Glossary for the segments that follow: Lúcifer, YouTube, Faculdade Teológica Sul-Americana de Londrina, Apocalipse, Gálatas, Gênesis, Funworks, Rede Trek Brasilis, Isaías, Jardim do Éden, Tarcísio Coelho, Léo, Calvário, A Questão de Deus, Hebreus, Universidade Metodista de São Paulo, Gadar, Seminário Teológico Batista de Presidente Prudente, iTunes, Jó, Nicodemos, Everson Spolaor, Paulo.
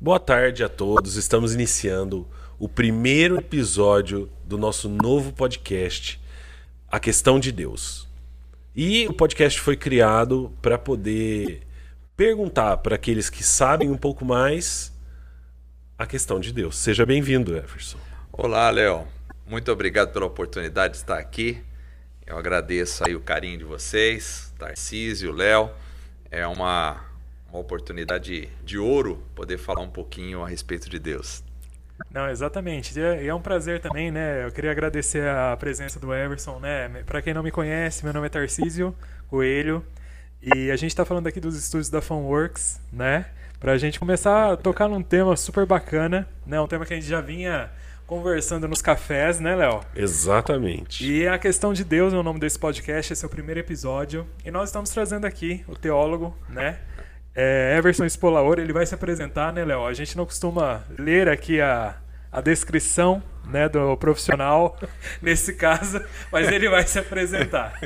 Boa tarde a todos, estamos iniciando o primeiro episódio do nosso novo podcast, A Questão de Deus. E o podcast foi criado para poder perguntar para aqueles que sabem um pouco mais a questão de Deus. Seja bem-vindo, Everson. Olá, Léo. Muito obrigado pela oportunidade de estar aqui. Eu agradeço aí o carinho de vocês, Tarcísio, Léo. É uma oportunidade de ouro poder falar um pouquinho a respeito de Deus. Não, exatamente. E é um prazer também, né? Eu queria agradecer a presença do Everson, né? Para quem não me conhece, meu nome é Tarcísio Coelho e a gente está falando aqui dos estúdios da Funworks, né? Para a gente começar a tocar num tema super bacana, né? Um tema que a gente já vinha conversando nos cafés, né, Léo? Exatamente. E A Questão de Deus é o nome desse podcast, esse é o primeiro episódio e nós estamos trazendo aqui o teólogo, né? Everson Spolaor, ele vai se apresentar, né, Léo? A gente não costuma ler aqui a descrição, né, do profissional, nesse caso, mas ele vai se apresentar.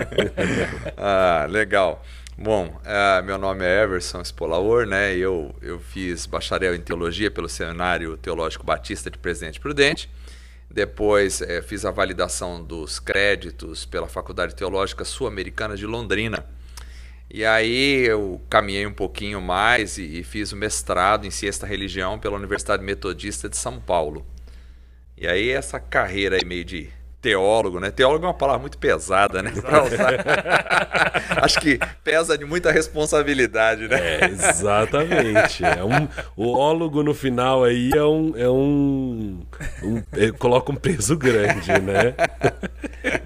Ah, legal. Bom, meu nome é Everson Spolaor, né? Eu fiz bacharel em Teologia pelo Seminário Teológico Batista de Presidente Prudente. Depois fiz a validação dos créditos pela Faculdade Teológica Sul-Americana de Londrina. E aí eu caminhei um pouquinho mais e fiz o mestrado em Ciência da Religião pela Universidade Metodista de São Paulo. E aí essa carreira aí meio de teólogo, né? Teólogo é uma palavra muito pesada, né? Pra usar. Acho que pesa de muita responsabilidade, né? É, exatamente. O ólogo no final aí coloca um peso grande, né?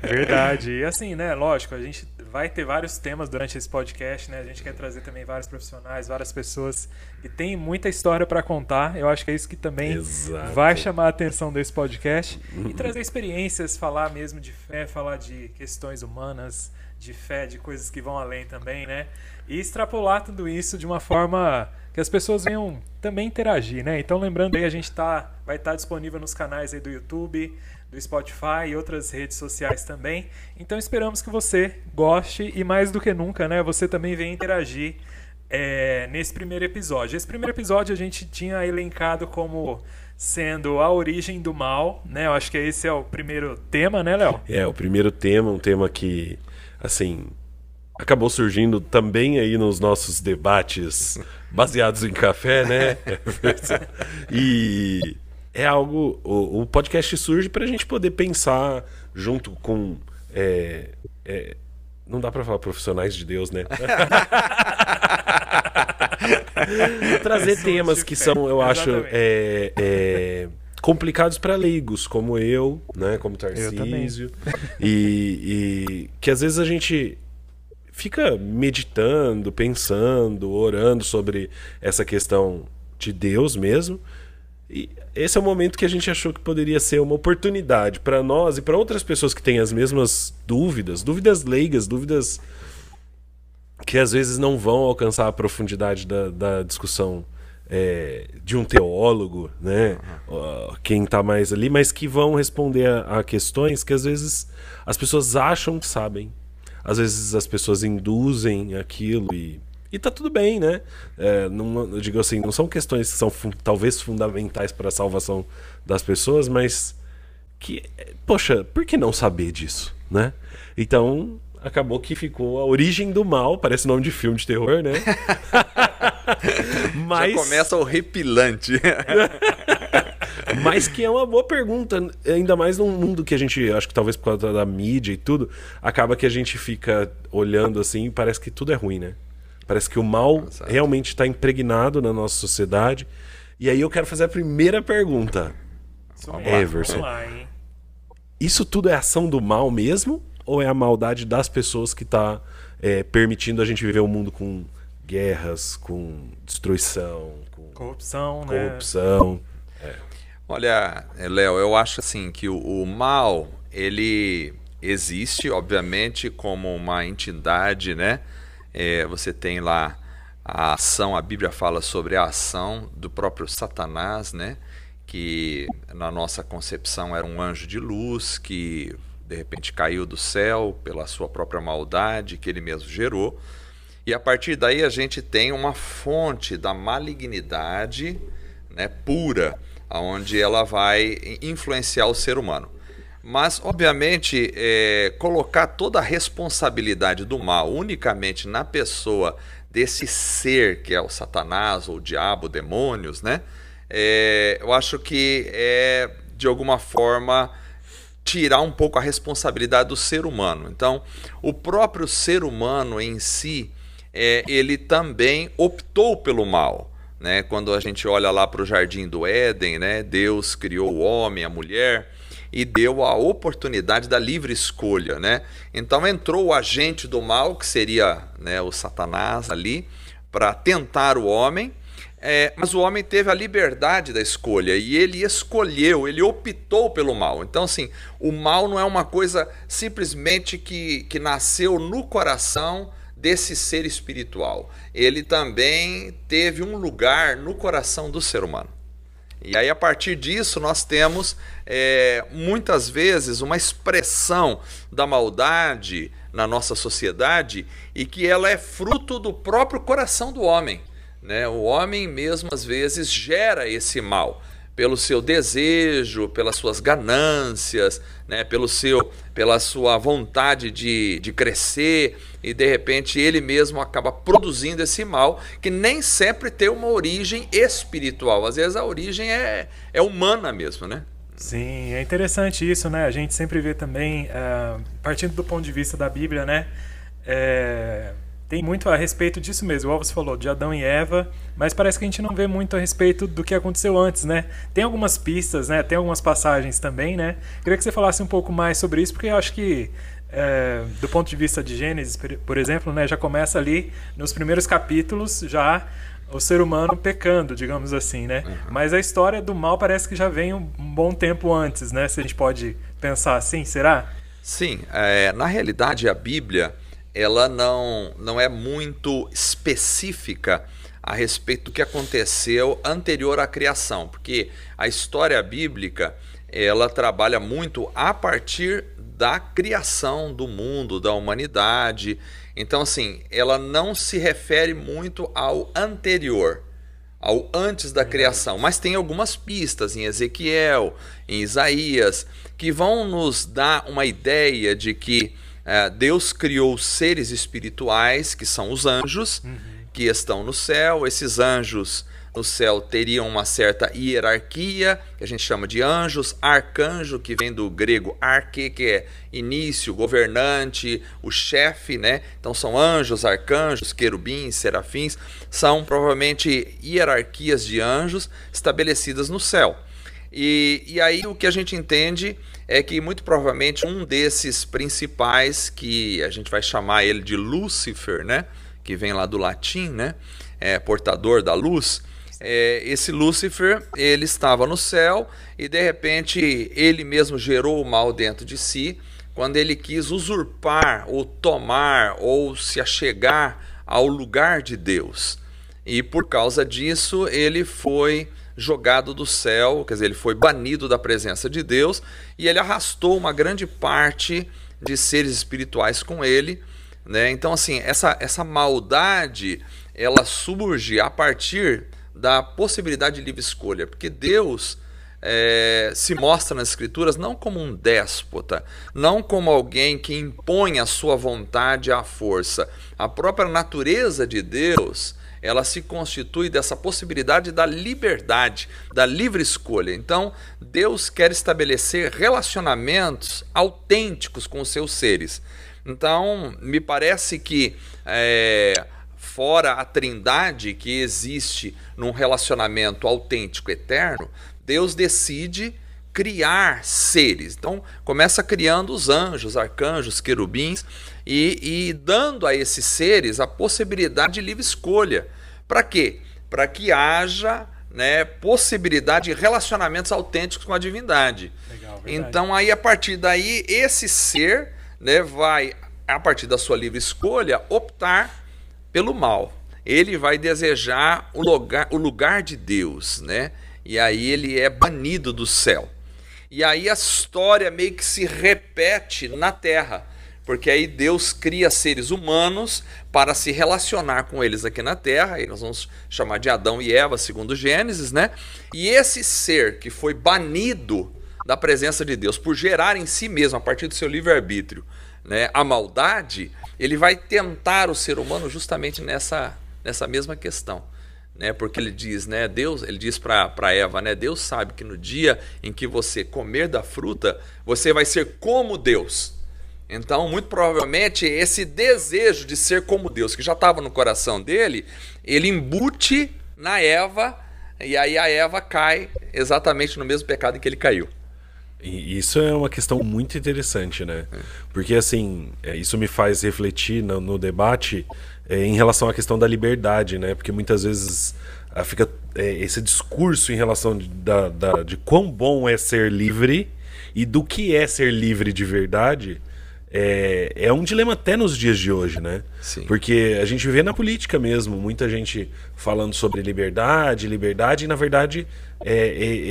Verdade. E assim, né? Lógico, a gente vai ter vários temas durante esse podcast, né? A gente quer trazer também vários profissionais, várias pessoas que têm muita história para contar. Eu acho que é isso que também Exato. Vai chamar a atenção desse podcast. E trazer experiências, falar mesmo de fé, falar de questões humanas, de fé, de coisas que vão além também, né? E extrapolar tudo isso de uma forma que as pessoas venham também interagir, né? Então, lembrando aí, a gente vai estar disponível nos canais aí do YouTube, do Spotify e outras redes sociais também. Então esperamos que você goste e mais do que nunca, né, você também venha interagir nesse primeiro episódio. Esse primeiro episódio a gente tinha elencado como sendo a origem do mal, né? Eu acho que esse é o primeiro tema, né, Léo? É, o primeiro tema, um tema que, assim, acabou surgindo também aí nos nossos debates baseados em café, né? E é algo... O podcast surge para a gente poder pensar junto com... não dá para falar profissionais de Deus, né? Trazer temas que são, eu acho, complicados para leigos, como eu, né? Como Tarcísio. E que às vezes a gente fica meditando, pensando, orando sobre essa questão de Deus mesmo. E esse é o momento que a gente achou que poderia ser uma oportunidade para nós e para outras pessoas que têm as mesmas dúvidas, dúvidas leigas, dúvidas que às vezes não vão alcançar a profundidade da discussão de um teólogo, né? Quem está mais ali, mas que vão responder a questões que às vezes as pessoas acham que sabem, às vezes as pessoas induzem aquilo e tá tudo bem, né? Eu digo assim, não são questões que são talvez fundamentais para a salvação das pessoas, mas que, poxa, por que não saber disso, né? Então, acabou que ficou A Origem do Mal, parece nome de filme de terror, né? Mas... já começa o repilante. Mas que é uma boa pergunta, ainda mais num mundo que a gente, acho que talvez por causa da mídia e tudo, acaba que a gente fica olhando assim e parece que tudo é ruim, né? Parece que o mal realmente está impregnado na nossa sociedade. E aí eu quero fazer a primeira pergunta. Everson, isso tudo é ação do mal mesmo? Ou é a maldade das pessoas que está permitindo a gente viver um mundo com guerras, com destruição, com corrupção, né? Olha, Léo, eu acho assim que o mal, ele existe, obviamente, como uma entidade, né? Você tem lá a ação, a Bíblia fala sobre a ação do próprio Satanás, né? Que na nossa concepção era um anjo de luz que de repente caiu do céu pela sua própria maldade que ele mesmo gerou. E a partir daí a gente tem uma fonte da malignidade, né, pura, onde ela vai influenciar o ser humano. Mas, obviamente, colocar toda a responsabilidade do mal unicamente na pessoa desse ser que é o Satanás, ou o diabo, demônios, né? Eu acho que é, de alguma forma, tirar um pouco a responsabilidade do ser humano. Então, o próprio ser humano em si, ele também optou pelo mal. Né? Quando a gente olha lá para o Jardim do Éden, né? Deus criou o homem, a mulher, e deu a oportunidade da livre escolha, né? Então entrou o agente do mal, que seria, né, o Satanás ali, para tentar o homem, mas o homem teve a liberdade da escolha, e ele escolheu, ele optou pelo mal. Então, assim, o mal não é uma coisa simplesmente que nasceu no coração desse ser espiritual. Ele também teve um lugar no coração do ser humano. E aí, a partir disso, nós temos muitas vezes uma expressão da maldade na nossa sociedade, e que ela é fruto do próprio coração do homem, né? O homem mesmo, às vezes, gera esse mal pelo seu desejo, pelas suas ganâncias, né? Pela sua vontade de crescer, e de repente ele mesmo acaba produzindo esse mal, que nem sempre tem uma origem espiritual, às vezes a origem é humana mesmo, né? Sim, é interessante isso, né? A gente sempre vê também, partindo do ponto de vista da Bíblia, né? Tem muito a respeito disso mesmo. O Alves falou de Adão e Eva, mas parece que a gente não vê muito a respeito do que aconteceu antes, né? Tem algumas pistas, né? Tem algumas passagens também, né? Queria que você falasse um pouco mais sobre isso, porque eu acho que, do ponto de vista de Gênesis, por exemplo, né, já começa ali nos primeiros capítulos, já o ser humano pecando, digamos assim, né? Uhum. Mas a história do mal parece que já vem um bom tempo antes, né? Se a gente pode pensar assim, será? Sim, na realidade a Bíblia, ela não é muito específica a respeito do que aconteceu anterior à criação, porque a história bíblica, ela trabalha muito a partir da criação do mundo, da humanidade. Então, assim, ela não se refere muito ao anterior, ao antes da criação, mas tem algumas pistas em Ezequiel, em Isaías, que vão nos dar uma ideia de que Deus criou seres espirituais, que são os anjos, que estão no céu. Esses anjos no céu teriam uma certa hierarquia, que a gente chama de anjos. Arcanjo, que vem do grego arque, que é início, governante, o chefe, né? Então são anjos, arcanjos, querubins, serafins, são provavelmente hierarquias de anjos estabelecidas no céu. E aí o que a gente entende é que muito provavelmente um desses principais, que a gente vai chamar ele de Lúcifer, né? Que vem lá do latim, né? Portador da luz. Esse Lúcifer, ele estava no céu, e de repente ele mesmo gerou o mal dentro de si, quando ele quis usurpar, ou tomar, ou se achegar ao lugar de Deus. E por causa disso ele foi jogado do céu, quer dizer, ele foi banido da presença de Deus, e ele arrastou uma grande parte de seres espirituais com ele, né? Então, assim, essa maldade, ela surge a partir da possibilidade de livre escolha, porque Deus se mostra nas Escrituras não como um déspota, não como alguém que impõe a sua vontade à força. A própria natureza de Deus, ela se constitui dessa possibilidade da liberdade, da livre escolha. Então, Deus quer estabelecer relacionamentos autênticos com os seus seres. Então, me parece que, fora a trindade que existe num relacionamento autêntico eterno, Deus decide criar seres. Então, começa criando os anjos, arcanjos, querubins, e dando a esses seres a possibilidade de livre escolha. Para quê? Para que haja, né, possibilidade de relacionamentos autênticos com a divindade. Legal, então, aí, a partir daí, esse ser, né, vai, a partir da sua livre escolha, optar pelo mal. Ele vai desejar o lugar de Deus, né? E aí ele é banido do céu. E aí a história meio que se repete na Terra, Porque aí Deus cria seres humanos para se relacionar com eles aqui na Terra. E nós vamos chamar de Adão e Eva, segundo Gênesis, né? E esse ser que foi banido da presença de Deus por gerar em si mesmo, a partir do seu livre-arbítrio, né, a maldade, ele vai tentar o ser humano justamente nessa mesma questão. Né? Porque ele diz, né, Deus, ele diz para Eva, né, Deus sabe que no dia em que você comer da fruta, você vai ser como Deus. Então, muito provavelmente, esse desejo de ser como Deus, que já estava no coração dele, ele embute na Eva, e aí a Eva cai exatamente no mesmo pecado em que ele caiu. E isso é uma questão muito interessante, né? Porque, assim, isso me faz refletir no debate em relação à questão da liberdade, né? Porque muitas vezes fica esse discurso em relação de quão bom é ser livre e do que é ser livre de verdade. É um dilema até nos dias de hoje, né? Sim. Porque a gente vê na política mesmo, muita gente falando sobre liberdade, e na verdade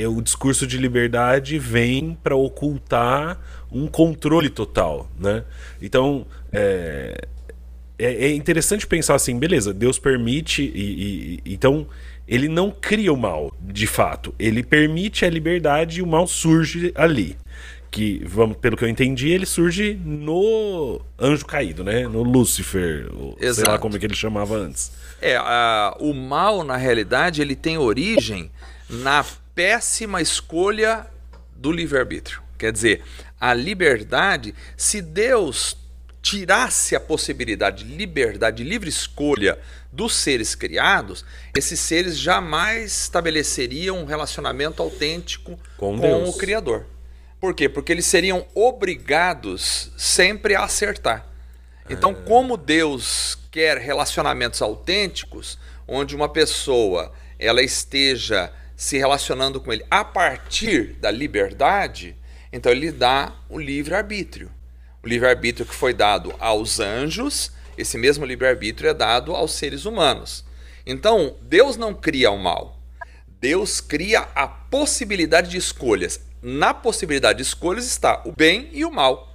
o discurso de liberdade vem para ocultar um controle total, né? Então, é interessante pensar assim, beleza, Deus permite, então ele não cria o mal, de fato. Ele permite a liberdade e o mal surge ali. Que, pelo que eu entendi, ele surge no anjo caído, né? No Lúcifer, sei lá como é que ele chamava antes. O mal, na realidade, ele tem origem na péssima escolha do livre-arbítrio. Quer dizer, a liberdade, se Deus tirasse a possibilidade de liberdade, de livre escolha dos seres criados, esses seres jamais estabeleceriam um relacionamento autêntico com o Criador. Por quê? Porque eles seriam obrigados sempre a acertar. Então, como Deus quer relacionamentos autênticos, onde uma pessoa ela esteja se relacionando com ele a partir da liberdade, então ele dá o livre-arbítrio. O livre-arbítrio que foi dado aos anjos, esse mesmo livre-arbítrio é dado aos seres humanos. Então, Deus não cria o mal. Deus cria a possibilidade de escolhas. Na possibilidade de escolhas está o bem e o mal.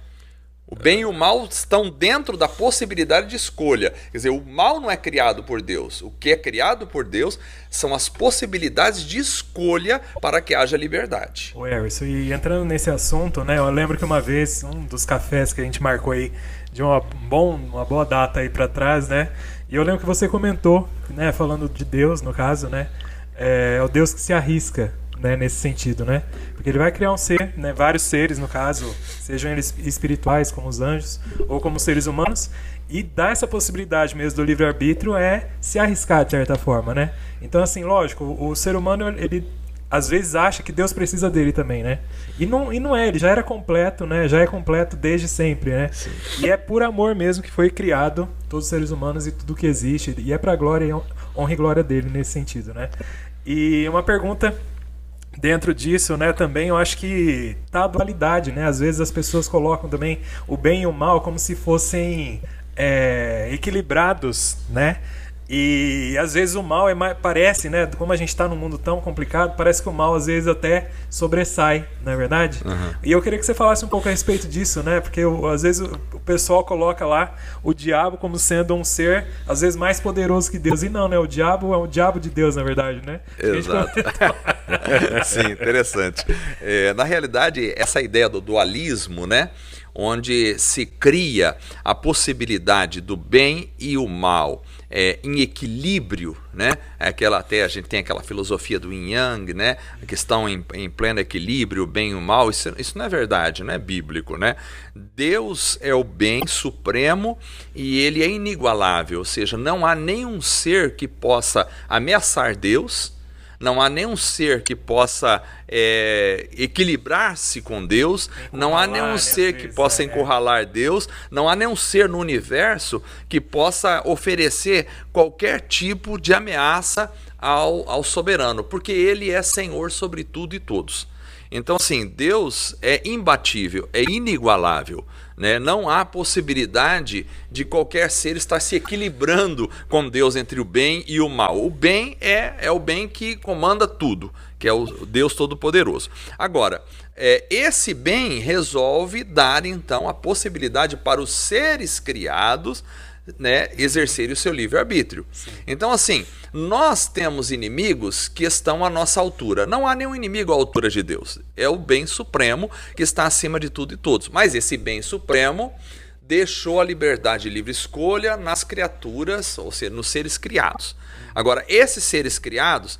O bem e o mal estão dentro da possibilidade de escolha. Quer dizer, o mal não é criado por Deus. O que é criado por Deus são as possibilidades de escolha para que haja liberdade. O Everson, e entrando nesse assunto, né? Eu lembro que uma vez, um dos cafés que a gente marcou aí, de uma boa data aí para trás, né? E eu lembro que você comentou, né? Falando de Deus, no caso, né? É o Deus que se arrisca. Né, nesse sentido, né? Porque ele vai criar um ser, né, vários seres, no caso, sejam eles espirituais, como os anjos, ou como seres humanos, e dá essa possibilidade mesmo do livre-arbítrio se arriscar, de certa forma, né? Então, assim, lógico, o ser humano, ele às vezes acha que Deus precisa dele também, né? E não é, ele já era completo, né? Já é completo desde sempre, né? Sim. E é por amor mesmo que foi criado todos os seres humanos e tudo que existe, e é pra glória, honra e glória dele nesse sentido, né? E uma pergunta... Dentro disso, né, também eu acho que tá a dualidade, né? Às vezes as pessoas colocam também o bem e o mal como se fossem equilibrados, né? E às vezes o mal parece, né? Como a gente tá num mundo tão complicado, parece que o mal às vezes até sobressai, não é verdade? Uhum. E eu queria que você falasse um pouco a respeito disso, né? Porque às vezes o pessoal coloca lá o diabo como sendo um ser, às vezes, mais poderoso que Deus. E não, né? O diabo é o diabo de Deus, na verdade, né? Exato. Sim, interessante. Na realidade, essa ideia do dualismo, né? Onde se cria a possibilidade do bem e o mal em equilíbrio, né? A gente tem aquela filosofia do yin yang, né? A questão em pleno equilíbrio, o bem e o mal, isso não é verdade, não é bíblico, né? Deus é o bem supremo e ele é inigualável, ou seja, não há nenhum ser que possa ameaçar Deus, não há nenhum ser que possa equilibrar-se com Deus, não há nenhum ser que possa encurralar Deus, não há nenhum ser no universo que possa oferecer qualquer tipo de ameaça ao soberano, porque ele é Senhor sobre tudo e todos. Então, assim, Deus é imbatível, é inigualável, né? Não há possibilidade de qualquer ser estar se equilibrando com Deus entre o bem e o mal. O bem é o bem que comanda tudo, que é o Deus Todo-Poderoso. Agora, esse bem resolve dar, então, a possibilidade para os seres criados, né, exercerem o seu livre-arbítrio. Então, assim, nós temos inimigos que estão à nossa altura. Não há nenhum inimigo à altura de Deus. É o bem supremo que está acima de tudo e todos. Mas esse bem supremo deixou a liberdade de livre escolha nas criaturas, ou seja, nos seres criados. Agora, esses seres criados,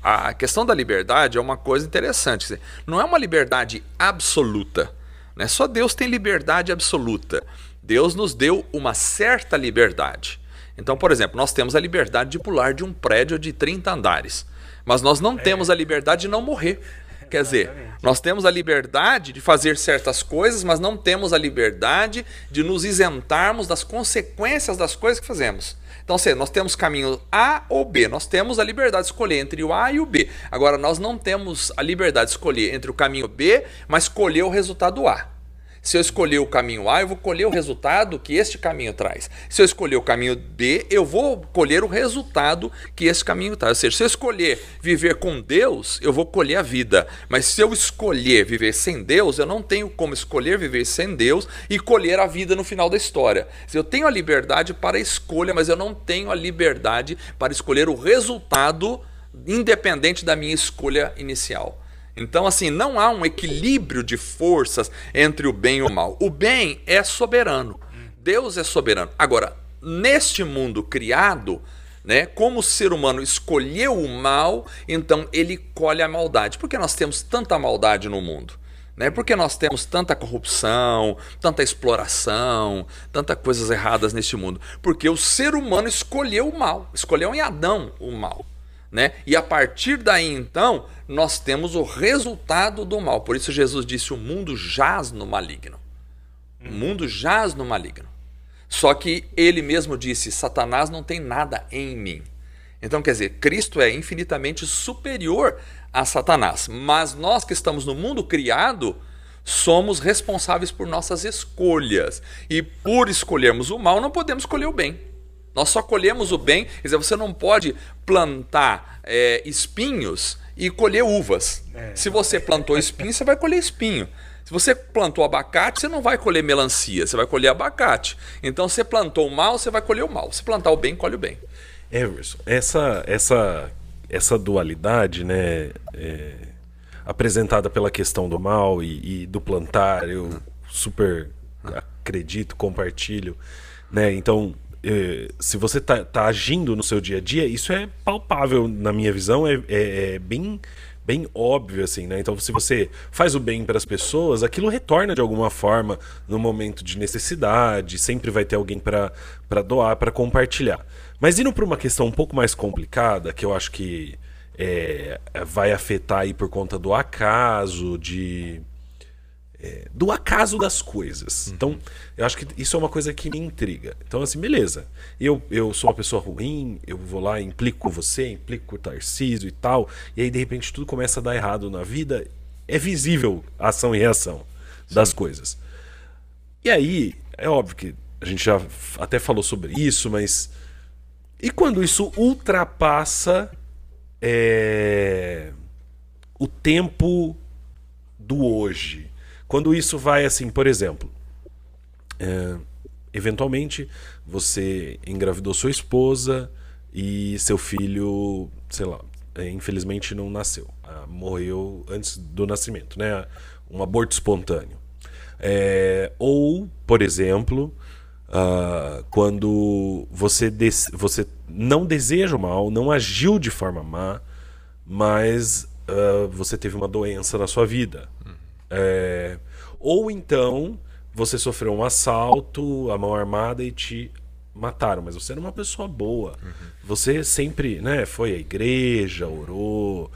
a questão da liberdade é uma coisa interessante. Não é uma liberdade absoluta, né? Só Deus tem liberdade absoluta. Deus nos deu uma certa liberdade. Então, por exemplo, nós temos a liberdade de pular de um prédio de 30 andares, mas nós não temos a liberdade de não morrer. Quer dizer, nós temos a liberdade de fazer certas coisas, mas não temos a liberdade de nos isentarmos das consequências das coisas que fazemos. Então, assim, nós temos caminho A ou B, nós temos a liberdade de escolher entre o A e o B. Agora, nós não temos a liberdade de escolher entre o caminho B, mas escolher o resultado A. Se eu escolher o caminho A, eu vou colher o resultado que este caminho traz. Se eu escolher o caminho B, eu vou colher o resultado que este caminho traz. Ou seja, se eu escolher viver com Deus, eu vou colher a vida. Mas se eu escolher viver sem Deus, eu não tenho como escolher viver sem Deus e colher a vida no final da história. Eu tenho a liberdade para a escolha, mas eu não tenho a liberdade para escolher o resultado independente da minha escolha inicial. Então, assim, não há um equilíbrio de forças entre o bem e o mal. O bem é soberano. Deus é soberano. Agora, neste mundo criado, né, como o ser humano escolheu o mal, então ele colhe a maldade. Por que nós temos tanta maldade no mundo? Né? Por que nós temos tanta corrupção, tanta exploração, tantas coisas erradas neste mundo? Porque o ser humano escolheu o mal. Escolheu em Adão o mal. Né? E a partir daí, então, nós temos o resultado do mal. Por isso Jesus disse, o mundo jaz no maligno. O mundo jaz no maligno. Só que ele mesmo disse, Satanás não tem nada em mim. Então, quer dizer, Cristo é infinitamente superior a Satanás. Mas nós que estamos no mundo criado, somos responsáveis por nossas escolhas. E por escolhermos o mal, não podemos escolher o bem. Nós só colhemos o bem, quer dizer, você não pode plantar espinhos e colher uvas. Se você plantou espinho, você vai colher espinho. Se você plantou abacate, você não vai colher melancia, você vai colher abacate. Então, se você plantou o mal, você vai colher o mal. Se plantar o bem, colhe o bem. Everson, essa dualidade, né, apresentada pela questão do mal e do plantar, eu super acredito, compartilho, né? Então, se você tá agindo no seu dia a dia, isso é palpável, na minha visão, é bem óbvio, assim, né? Então, se você faz o bem para as pessoas, aquilo retorna de alguma forma no momento de necessidade, sempre vai ter alguém para doar, para compartilhar. Mas indo para uma questão um pouco mais complicada, que eu acho que vai afetar aí por conta do acaso, do acaso das coisas. Então, eu acho que isso é uma coisa que me intriga. Então, assim, beleza. Eu sou uma pessoa ruim, eu vou lá, implico com você, implico com o Tarcísio e tal. E aí, de repente, tudo começa a dar errado na vida. É visível a ação e reação das coisas. E aí, é óbvio que a gente já até falou sobre isso, mas... E quando isso ultrapassa o tempo do hoje? Quando isso vai assim, por exemplo, eventualmente você engravidou sua esposa e seu filho, sei lá, infelizmente não nasceu, morreu antes do nascimento, né? Um aborto espontâneo. Ou, por exemplo, quando você não deseja o mal, não agiu de forma má, mas você teve uma doença na sua vida. Ou então você sofreu um assalto, a mão armada, e te mataram, mas você era uma pessoa boa. Você sempre, né, foi à igreja, orou,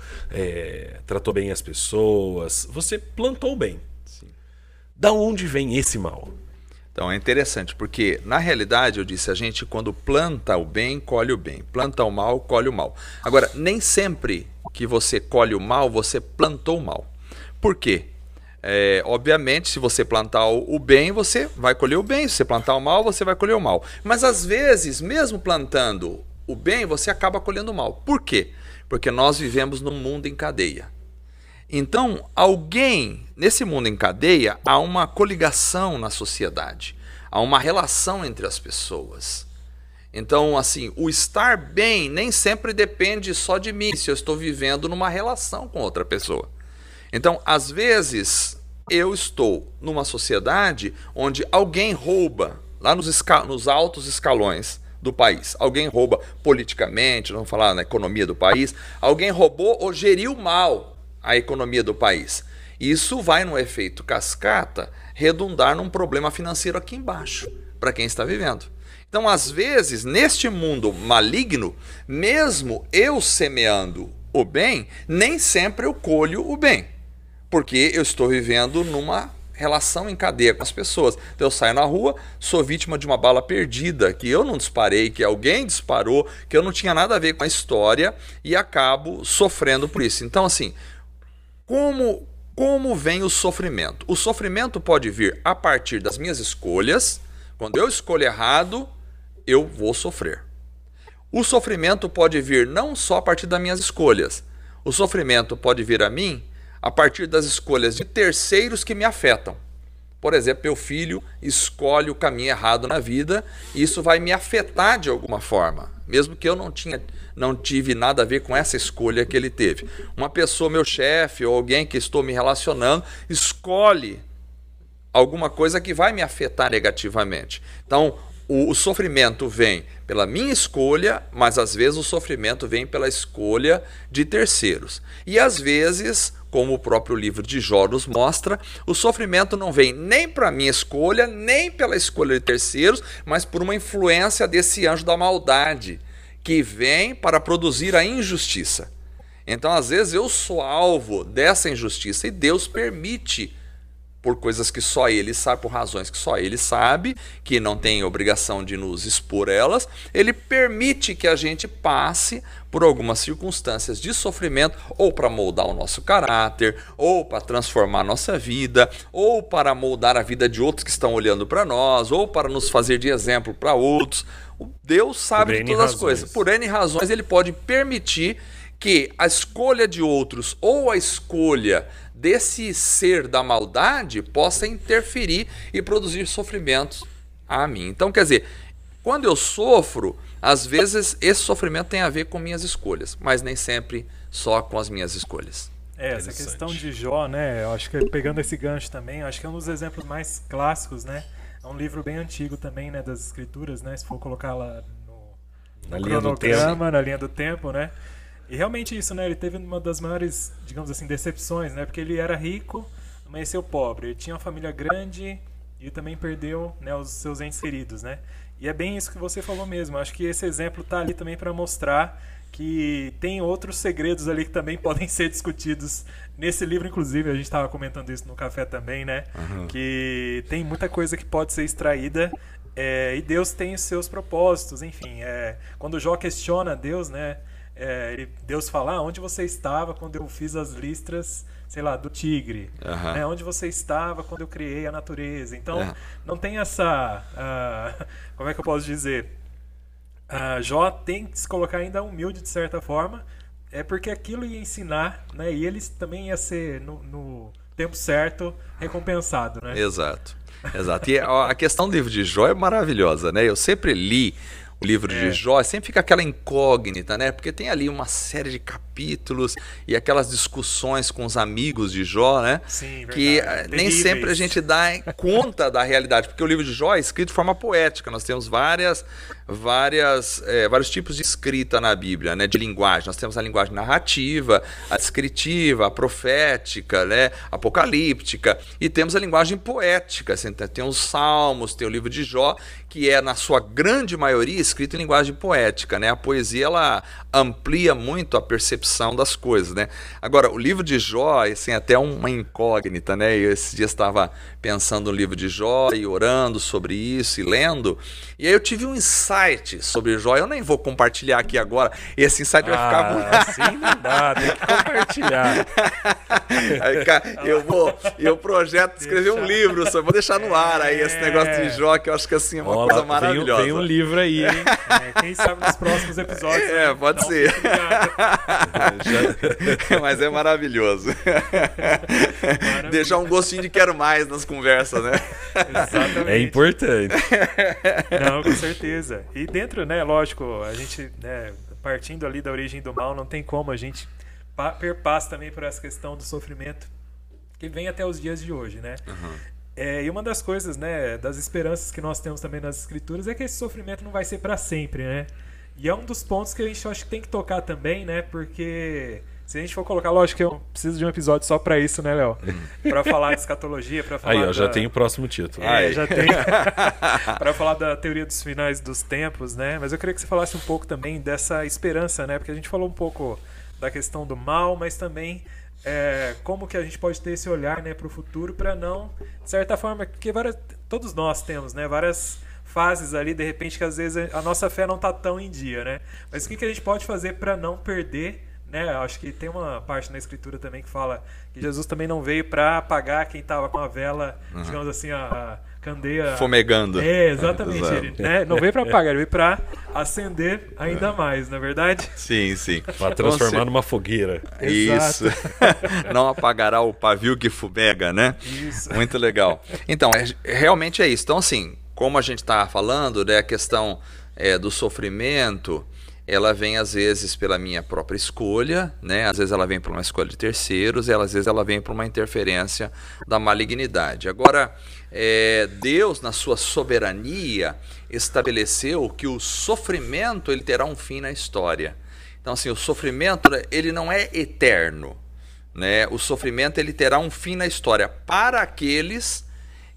tratou bem as pessoas, você plantou bem. Sim. Da onde vem esse mal? Então é interessante, porque na realidade, eu disse, a gente quando planta o bem, colhe o bem, planta o mal, colhe o mal. Agora, nem sempre que você colhe o mal, você plantou o mal. Por quê? É, obviamente, se você plantar o bem, você vai colher o bem. Se você plantar o mal, você vai colher o mal. Mas às vezes, mesmo plantando o bem, você acaba colhendo o mal. Por quê? Porque nós vivemos num mundo em cadeia. Então, alguém, nesse mundo em cadeia, há uma coligação na sociedade. Há uma relação entre as pessoas. Então, assim, o estar bem nem sempre depende só de mim, se eu estou vivendo numa relação com outra pessoa. Então, às vezes, eu estou numa sociedade onde alguém rouba, lá nos altos escalões do país, alguém rouba politicamente, vamos falar na economia do país, alguém roubou ou geriu mal a economia do país. Isso vai, num efeito cascata, redundar num problema financeiro aqui embaixo, para quem está vivendo. Então, às vezes, neste mundo maligno, mesmo eu semeando o bem, nem sempre eu colho o bem, porque eu estou vivendo numa relação em cadeia com as pessoas. Então, eu saio na rua, sou vítima de uma bala perdida, que eu não disparei, que alguém disparou, que eu não tinha nada a ver com a história e acabo sofrendo por isso. Então, assim, como vem o sofrimento? O sofrimento pode vir a partir das minhas escolhas. Quando eu escolho errado, eu vou sofrer. O sofrimento pode vir não só a partir das minhas escolhas. O sofrimento pode vir a mim a partir das escolhas de terceiros que me afetam. Por exemplo, meu filho escolhe o caminho errado na vida e isso vai me afetar de alguma forma, mesmo que eu não tive nada a ver com essa escolha que ele teve. Uma pessoa, meu chefe ou alguém que estou me relacionando, escolhe alguma coisa que vai me afetar negativamente. Então, o sofrimento vem pela minha escolha, mas às vezes o sofrimento vem pela escolha de terceiros. E às vezes, como o próprio livro de Jó nos mostra, o sofrimento não vem nem para minha escolha, nem pela escolha de terceiros, mas por uma influência desse anjo da maldade, que vem para produzir a injustiça. Então, às vezes, eu sou alvo dessa injustiça e Deus permite, por coisas que só ele sabe, por razões que só ele sabe, que não tem obrigação de nos expor elas, ele permite que a gente passe por algumas circunstâncias de sofrimento, ou para moldar o nosso caráter, ou para transformar a nossa vida, ou para moldar a vida de outros que estão olhando para nós, ou para nos fazer de exemplo para outros. Deus sabe de todas as coisas. Por N razões, ele pode permitir que a escolha de outros ou a escolha desse ser da maldade possa interferir e produzir sofrimentos a mim. Então, quer dizer, quando eu sofro, às vezes esse sofrimento tem a ver com minhas escolhas, mas nem sempre só com as minhas escolhas. É, essa questão de Jó, né? Eu acho que pegando esse gancho também, acho que é um dos exemplos mais clássicos, né? É um livro bem antigo também, né? Das escrituras, né? Se for colocar lá no cronograma, na linha do tempo, né? E realmente isso, né? Ele teve uma das maiores, digamos assim, decepções, né? Porque ele era rico, amanheceu pobre. Ele tinha uma família grande e também perdeu, né, os seus entes queridos, né? E é bem isso que você falou mesmo. Acho que esse exemplo tá ali também para mostrar que tem outros segredos ali que também podem ser discutidos nesse livro, inclusive. A gente estava comentando isso no café também, né? Uhum. Que tem muita coisa que pode ser extraída. E Deus tem os seus propósitos, enfim. Quando Jó questiona Deus, né? Deus fala, onde você estava quando eu fiz as listras, sei lá, do tigre, uhum, né? Onde você estava quando eu criei a natureza. Então, uhum, não tem essa, como é que eu posso dizer, Jó tem que se colocar ainda humilde de certa forma, porque aquilo ia ensinar, né? E ele também ia ser, no tempo certo, recompensado, né? Exato. E a questão do livro de Jó é maravilhosa, né? Eu sempre li o livro de Jó, sempre fica aquela incógnita, né? Porque tem ali uma série de capítulos e aquelas discussões com os amigos de Jó, né? Sim, verdade. Que nem sempre a gente dá conta da realidade, porque o livro de Jó é escrito de forma poética. Nós temos vários tipos de escrita na Bíblia, né? De linguagem. Nós temos a linguagem narrativa, a descritiva, a profética, né? Apocalíptica. E temos a linguagem poética. Assim, tem os salmos, tem o livro de Jó, que é, na sua grande maioria, escrito em linguagem poética, né? A poesia, ela amplia muito a percepção concepção das coisas, né? Agora, o livro de Jó, assim, até uma incógnita, né? Eu esses dias estava pensando no livro de Jó e orando sobre isso e lendo, e aí eu tive um insight sobre Jó, eu nem vou compartilhar aqui agora, esse insight vai ficar... Assim não dá, tem que compartilhar. Aí, cara, eu projeto escrever um livro, só vou deixar no ar aí esse negócio de Jó, que eu acho que assim é uma coisa maravilhosa. Tem um livro aí, hein? É, quem sabe nos próximos episódios. É, pode ser. Mas é maravilhoso. Deixar um gostinho de quero mais nas conversas, né? Exatamente. É importante. Não, com certeza. E dentro, né, lógico, a gente, né, partindo ali da origem do mal, não tem como a gente perpassa também por essa questão do sofrimento que vem até os dias de hoje, né? Uhum. É, e uma das coisas, né, das esperanças que nós temos também nas escrituras é que esse sofrimento não vai ser para sempre, né? E é um dos pontos que a gente acho que tem que tocar também, né? Porque se a gente for colocar, lógico que eu preciso de um episódio só para isso, né, Léo? Para falar de escatologia, para falar... Aí, ó, já tem o próximo título. É, já tem. Para falar da teoria dos finais dos tempos, né? Mas eu queria que você falasse um pouco também dessa esperança, né? Porque a gente falou um pouco da questão do mal, mas também... É, como que a gente pode ter esse olhar, né, para o futuro, para não, de certa forma, porque todos nós temos, né, várias fases ali, de repente, que às vezes a nossa fé não está tão em dia, né? Mas o que a gente pode fazer para não perder, né? Acho que tem uma parte na escritura também que fala que Jesus também não veio para apagar quem estava com a vela, digamos assim, a candeia... Fomegando. É, exatamente. Ele, né, não veio para apagar, ele veio para acender ainda mais, não é verdade? Sim, sim. Para transformar numa fogueira. Isso. Não apagará o pavio que fumega, né? Isso. Muito legal. Então, realmente é isso. Então, assim, como a gente está falando, né, a questão do sofrimento, ela vem às vezes pela minha própria escolha, né? Às vezes ela vem por uma escolha de terceiros, às vezes ela vem por uma interferência da malignidade. Agora, Deus, na sua soberania, estabeleceu que o sofrimento ele terá um fim na história. Então, assim, o sofrimento ele não é eterno, né? O sofrimento ele terá um fim na história para aqueles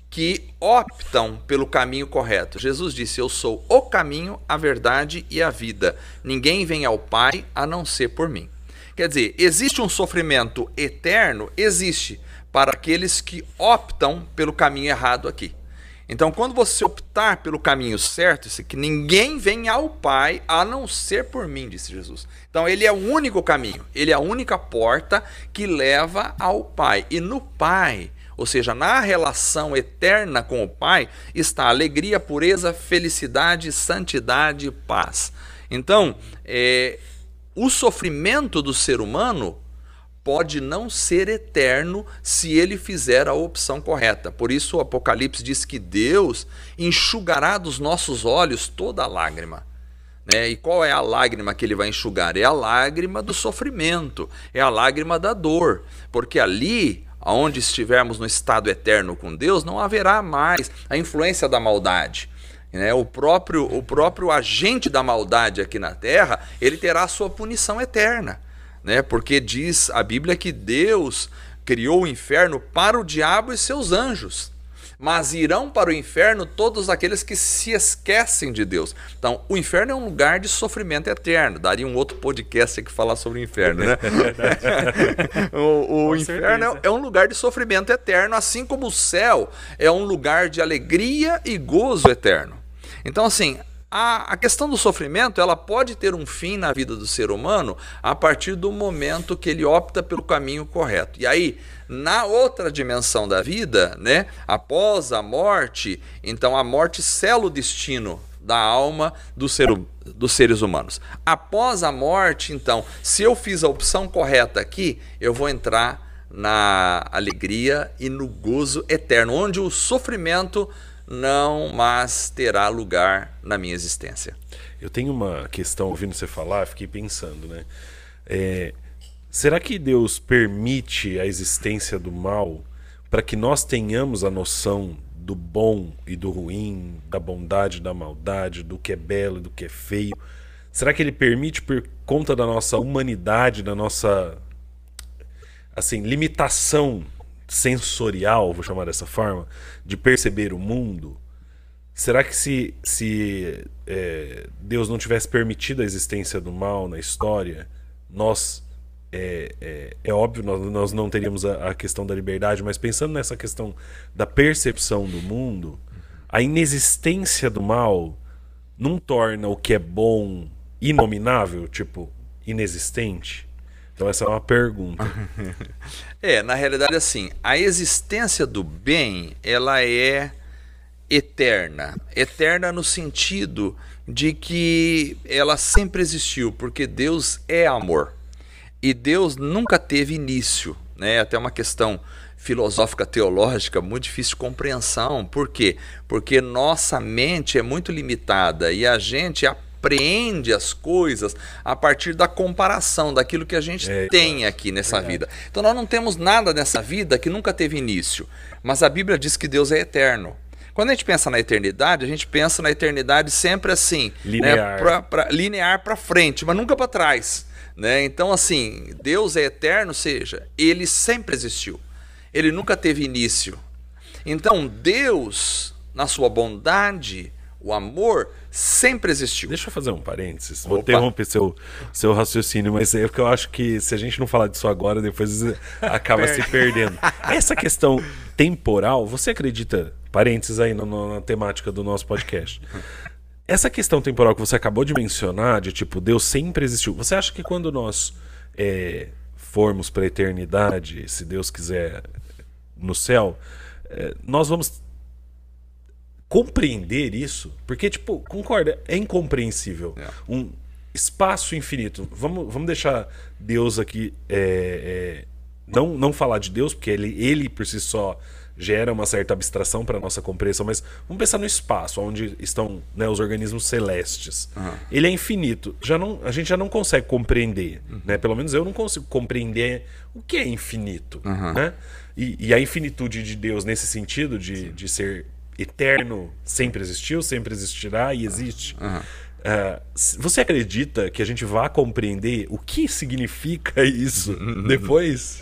que optam pelo caminho correto. Jesus disse, eu sou o caminho, a verdade e a vida. Ninguém vem ao Pai a não ser por mim. Quer dizer, existe um sofrimento eterno? Existe, para aqueles que optam pelo caminho errado aqui. Então, quando você optar pelo caminho certo, isso aqui, ninguém vem ao Pai a não ser por mim, disse Jesus. Então, ele é o único caminho, ele é a única porta que leva ao Pai. E no Pai... Ou seja, na relação eterna com o Pai está alegria, pureza, felicidade, santidade e paz. Então, o sofrimento do ser humano pode não ser eterno se ele fizer a opção correta. Por isso o Apocalipse diz que Deus enxugará dos nossos olhos toda a lágrima. E qual é a lágrima que ele vai enxugar? É a lágrima do sofrimento, é a lágrima da dor, porque ali... Aonde estivermos no estado eterno com Deus, não haverá mais a influência da maldade, né? O próprio agente da maldade aqui na Terra, ele terá a sua punição eterna, né? Porque diz a Bíblia que Deus criou o inferno para o diabo e seus anjos, mas irão para o inferno todos aqueles que se esquecem de Deus. Então, o inferno é um lugar de sofrimento eterno. Daria um outro podcast aqui falar sobre o inferno, né? O inferno é um lugar de sofrimento eterno, assim como o céu é um lugar de alegria e gozo eterno. Então, assim, a questão do sofrimento, ela pode ter um fim na vida do ser humano a partir do momento que ele opta pelo caminho correto. E aí, na outra dimensão da vida, né, após a morte, então a morte sela o destino da alma dos seres humanos. Após a morte, então, se eu fiz a opção correta aqui, eu vou entrar na alegria e no gozo eterno, onde o sofrimento não mais terá lugar na minha existência. Eu tenho uma questão, ouvindo você falar, fiquei pensando, né? Será que Deus permite a existência do mal para que nós tenhamos a noção do bom e do ruim, da bondade, da maldade, do que é belo e do que é feio? Será que ele permite por conta da nossa humanidade, da nossa, assim, limitação sensorial, vou chamar dessa forma, de perceber o mundo? Será que se Deus não tivesse permitido a existência do mal na história, nós é óbvio, nós não teríamos a questão da liberdade, mas pensando nessa questão da percepção do mundo, a inexistência do mal não torna o que é bom inominável, tipo, inexistente? Então essa é uma pergunta. Na realidade, assim, a existência do bem, ela é eterna. Eterna no sentido de que ela sempre existiu, porque Deus é amor. E Deus nunca teve início, né? Até uma questão filosófica, teológica, muito difícil de compreensão. Por quê? Porque nossa mente é muito limitada e a gente apreende as coisas a partir da comparação, daquilo que a gente tem aqui nessa vida. Então nós não temos nada nessa vida que nunca teve início, mas a Bíblia diz que Deus é eterno. Quando a gente pensa na eternidade, a gente pensa na eternidade sempre assim, linear, né? Linear para frente, mas nunca para trás, né? Então assim, Deus é eterno, ou seja, Ele sempre existiu. Ele nunca teve início. Então Deus, na sua bondade, o amor, sempre existiu. Deixa eu fazer um parênteses. Vou interromper seu raciocínio, mas é porque eu acho que se a gente não falar disso agora, depois acaba se perdendo. Essa questão temporal, você acredita, parênteses aí na temática do nosso podcast, essa questão temporal que você acabou de mencionar, de tipo, Deus sempre existiu, você acha que quando nós... formos para a eternidade, se Deus quiser, no céu, nós vamos compreender isso? Porque, tipo, concorda, é incompreensível. Um espaço infinito. Vamos deixar Deus aqui... não falar de Deus, porque ele por si só gera uma certa abstração para a nossa compreensão, mas vamos pensar no espaço, onde estão, né, os organismos celestes. Uhum. Ele é infinito. A gente já não consegue compreender. Uhum. Né? Pelo menos eu não consigo compreender o que é infinito. Uhum. Né? E a infinitude de Deus nesse sentido de ser eterno, sempre existiu, sempre existirá e existe. Uhum. Você acredita que a gente vá compreender o que significa isso depois?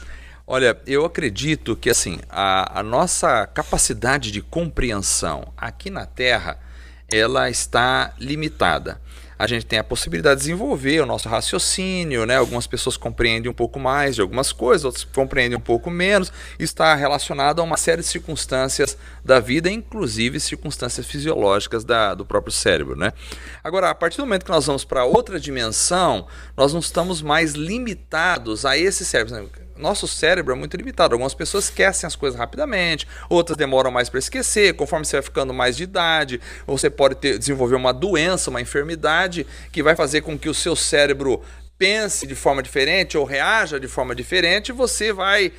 Olha, eu acredito que assim, a nossa capacidade de compreensão aqui na Terra, ela está limitada. A gente tem a possibilidade de desenvolver o nosso raciocínio, né? Algumas pessoas compreendem um pouco mais de algumas coisas, outras compreendem um pouco menos. Está relacionado a uma série de circunstâncias da vida, inclusive circunstâncias fisiológicas do próprio cérebro, né? Agora, a partir do momento que nós vamos para outra dimensão, nós não estamos mais limitados a esse cérebro. Nosso cérebro é muito limitado. Algumas pessoas esquecem as coisas rapidamente, outras demoram mais para esquecer. Conforme você vai ficando mais de idade, você pode desenvolver uma doença, uma enfermidade, que vai fazer com que o seu cérebro pense de forma diferente ou reaja de forma diferente. Você vai...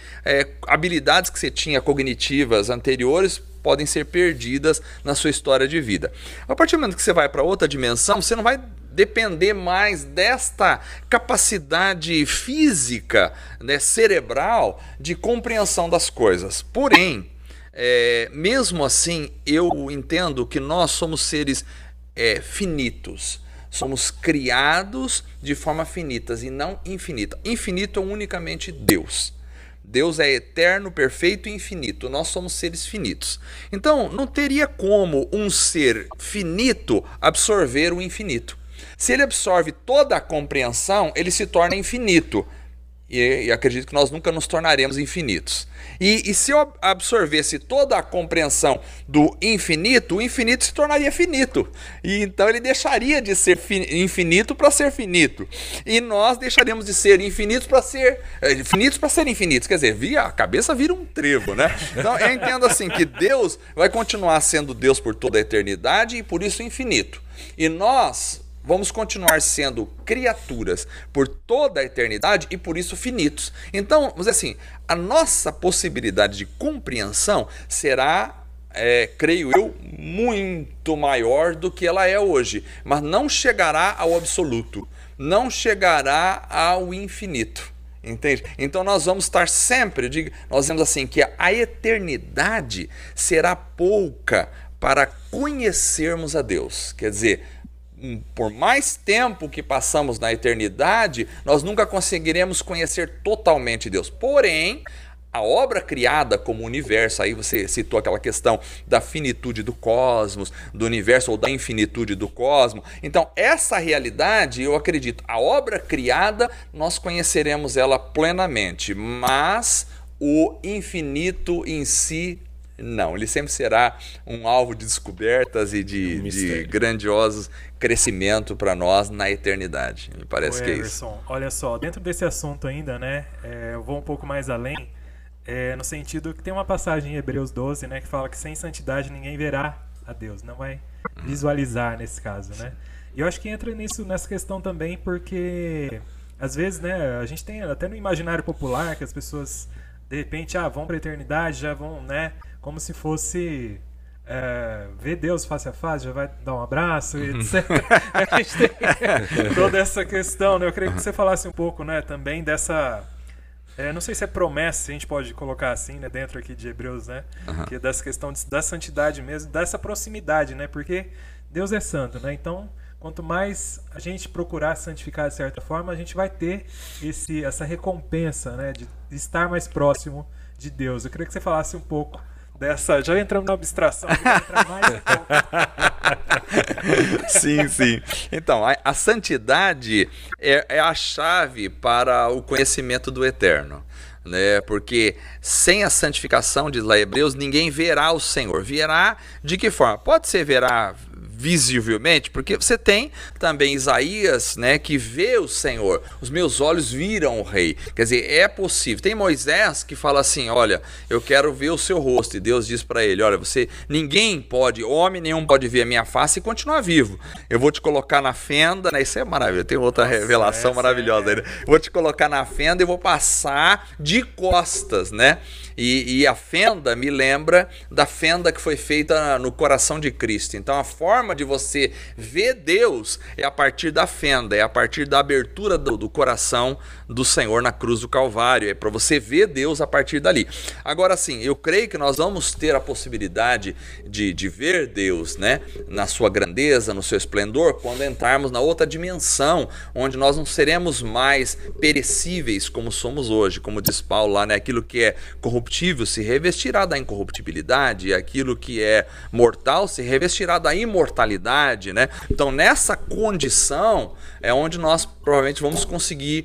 habilidades que você tinha cognitivas anteriores podem ser perdidas na sua história de vida. A partir do momento que você vai para outra dimensão, você não vai depender mais desta capacidade física, né, cerebral, de compreensão das coisas. Porém, mesmo assim, eu entendo que nós somos seres finitos. Somos criados de forma finitas e não infinita. Infinito é unicamente Deus. Deus é eterno, perfeito e infinito. Nós somos seres finitos. Então, não teria como um ser finito absorver o infinito. Se ele absorve toda a compreensão, ele se torna infinito. E acredito que nós nunca nos tornaremos infinitos. E se eu absorvesse toda a compreensão do infinito, o infinito se tornaria finito. E então ele deixaria de ser infinito para ser finito. E nós deixaríamos de ser infinitos para ser... finitos para ser infinitos. Quer dizer, a cabeça vira um trevo, né? Então eu entendo assim que Deus vai continuar sendo Deus por toda a eternidade e por isso infinito. E nós... vamos continuar sendo criaturas por toda a eternidade e por isso finitos. Então, vamos dizer assim, a nossa possibilidade de compreensão será, creio eu, muito maior do que ela é hoje. Mas não chegará ao absoluto, não chegará ao infinito. Entende? Então nós vamos estar sempre, nós dizemos assim, que a eternidade será pouca para conhecermos a Deus. Quer dizer... por mais tempo que passamos na eternidade, nós nunca conseguiremos conhecer totalmente Deus. Porém, a obra criada como universo, aí você citou aquela questão da finitude do cosmos, do universo ou da infinitude do cosmos. Então, essa realidade, eu acredito, a obra criada, nós conheceremos ela plenamente, mas o infinito em si, não. Ele sempre será um alvo de descobertas e de grandiosos crescimento para nós na eternidade. Me parece que é isso. Olha só, dentro desse assunto ainda, né, eu vou um pouco mais além, no sentido que tem uma passagem em Hebreus 12, né, que fala que sem santidade ninguém verá a Deus, não vai visualizar nesse caso, né? E eu acho que entra nisso, nessa questão também, porque às vezes, né, a gente tem até no imaginário popular que as pessoas de repente vão para a eternidade, já vão, né, como se fosse ver Deus face a face, já vai dar um abraço, etc. A gente tem toda essa questão, né? Eu queria que você falasse um pouco, né, também dessa... não sei se é promessa, se a gente pode colocar assim, né, dentro aqui de Hebreus, né? Que é dessa questão da santidade mesmo, dessa proximidade, né? Porque Deus é santo, né? Então, quanto mais a gente procurar santificar de certa forma, a gente vai ter essa recompensa, né, de estar mais próximo de Deus. Eu queria que você falasse um pouco dessa, já entramos na abstração, entrar mais um pouco. Sim, sim. Então, a santidade é a chave para o conhecimento do eterno, né? Porque sem a santificação, diz lá Hebreus, ninguém verá o Senhor. Verá de que forma? Pode ser verá visivelmente, porque você tem também Isaías, né, que vê o Senhor, os meus olhos viram o rei, quer dizer, é possível. Tem Moisés que fala assim, olha, eu quero ver o seu rosto, e Deus diz para ele, olha, ninguém pode, homem nenhum pode ver a minha face e continuar vivo, eu vou te colocar na fenda, né, isso é maravilha, tem outra revelação maravilhosa aí, né? Vou te colocar na fenda e vou passar de costas, né, e a fenda me lembra da fenda que foi feita no coração de Cristo. Então a forma de você ver Deus é a partir da fenda, é a partir da abertura do coração do Senhor na cruz do Calvário, é para você ver Deus a partir dali. Agora sim, eu creio que nós vamos ter a possibilidade de ver Deus, né, na sua grandeza, no seu esplendor, quando entrarmos na outra dimensão, onde nós não seremos mais perecíveis como somos hoje, como diz Paulo lá, né, aquilo que é corruptível se revestirá da incorruptibilidade, aquilo que é mortal se revestirá da imortalidade, né? Então, nessa condição é onde nós provavelmente vamos conseguir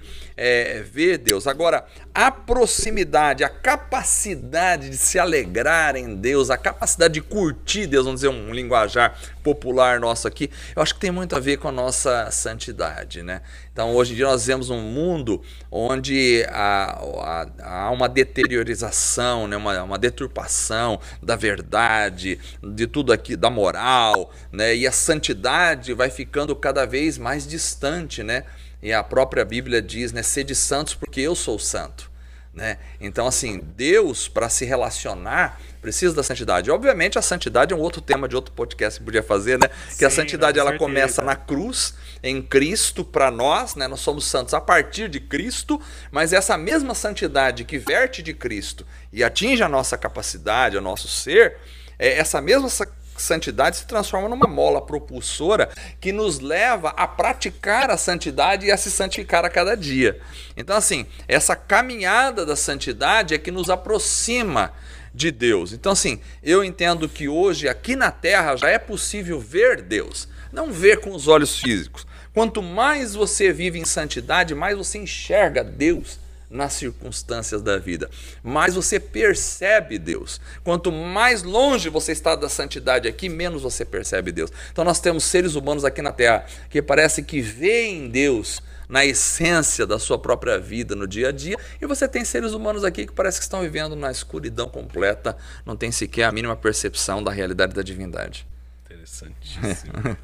ver Deus. Agora, a proximidade, a capacidade de se alegrar em Deus, a capacidade de curtir Deus, vamos dizer um linguajar popular nosso aqui, eu acho que tem muito a ver com a nossa santidade, né? Então, hoje em dia nós vivemos um mundo onde há uma deteriorização, né? uma deturpação da verdade, de tudo aqui, da moral, né? E a santidade vai ficando cada vez mais distante, né? E a própria Bíblia diz, né, sede santos porque eu sou santo, né? Então, assim, Deus, para se relacionar, precisa da santidade. Obviamente, a santidade é um outro tema de outro podcast que podia fazer, né? Sim, que a santidade, ela começa na cruz, em Cristo, para nós, né? Nós somos santos a partir de Cristo, mas essa mesma santidade que verte de Cristo e atinge a nossa capacidade, o nosso ser, essa mesma santidade se transforma numa mola propulsora que nos leva a praticar a santidade e a se santificar a cada dia. Então, assim, essa caminhada da santidade é que nos aproxima de Deus. Então, assim, eu entendo que hoje aqui na Terra já é possível ver Deus, não ver com os olhos físicos. Quanto mais você vive em santidade, mais você enxerga Deus nas circunstâncias da vida, mas você percebe Deus. Quanto mais longe você está da santidade aqui, menos você percebe Deus. Então nós temos seres humanos aqui na Terra que parece que veem Deus na essência da sua própria vida, no dia a dia, e você tem seres humanos aqui que parece que estão vivendo na escuridão completa, não tem sequer a mínima percepção da realidade da divindade. Interessantíssimo.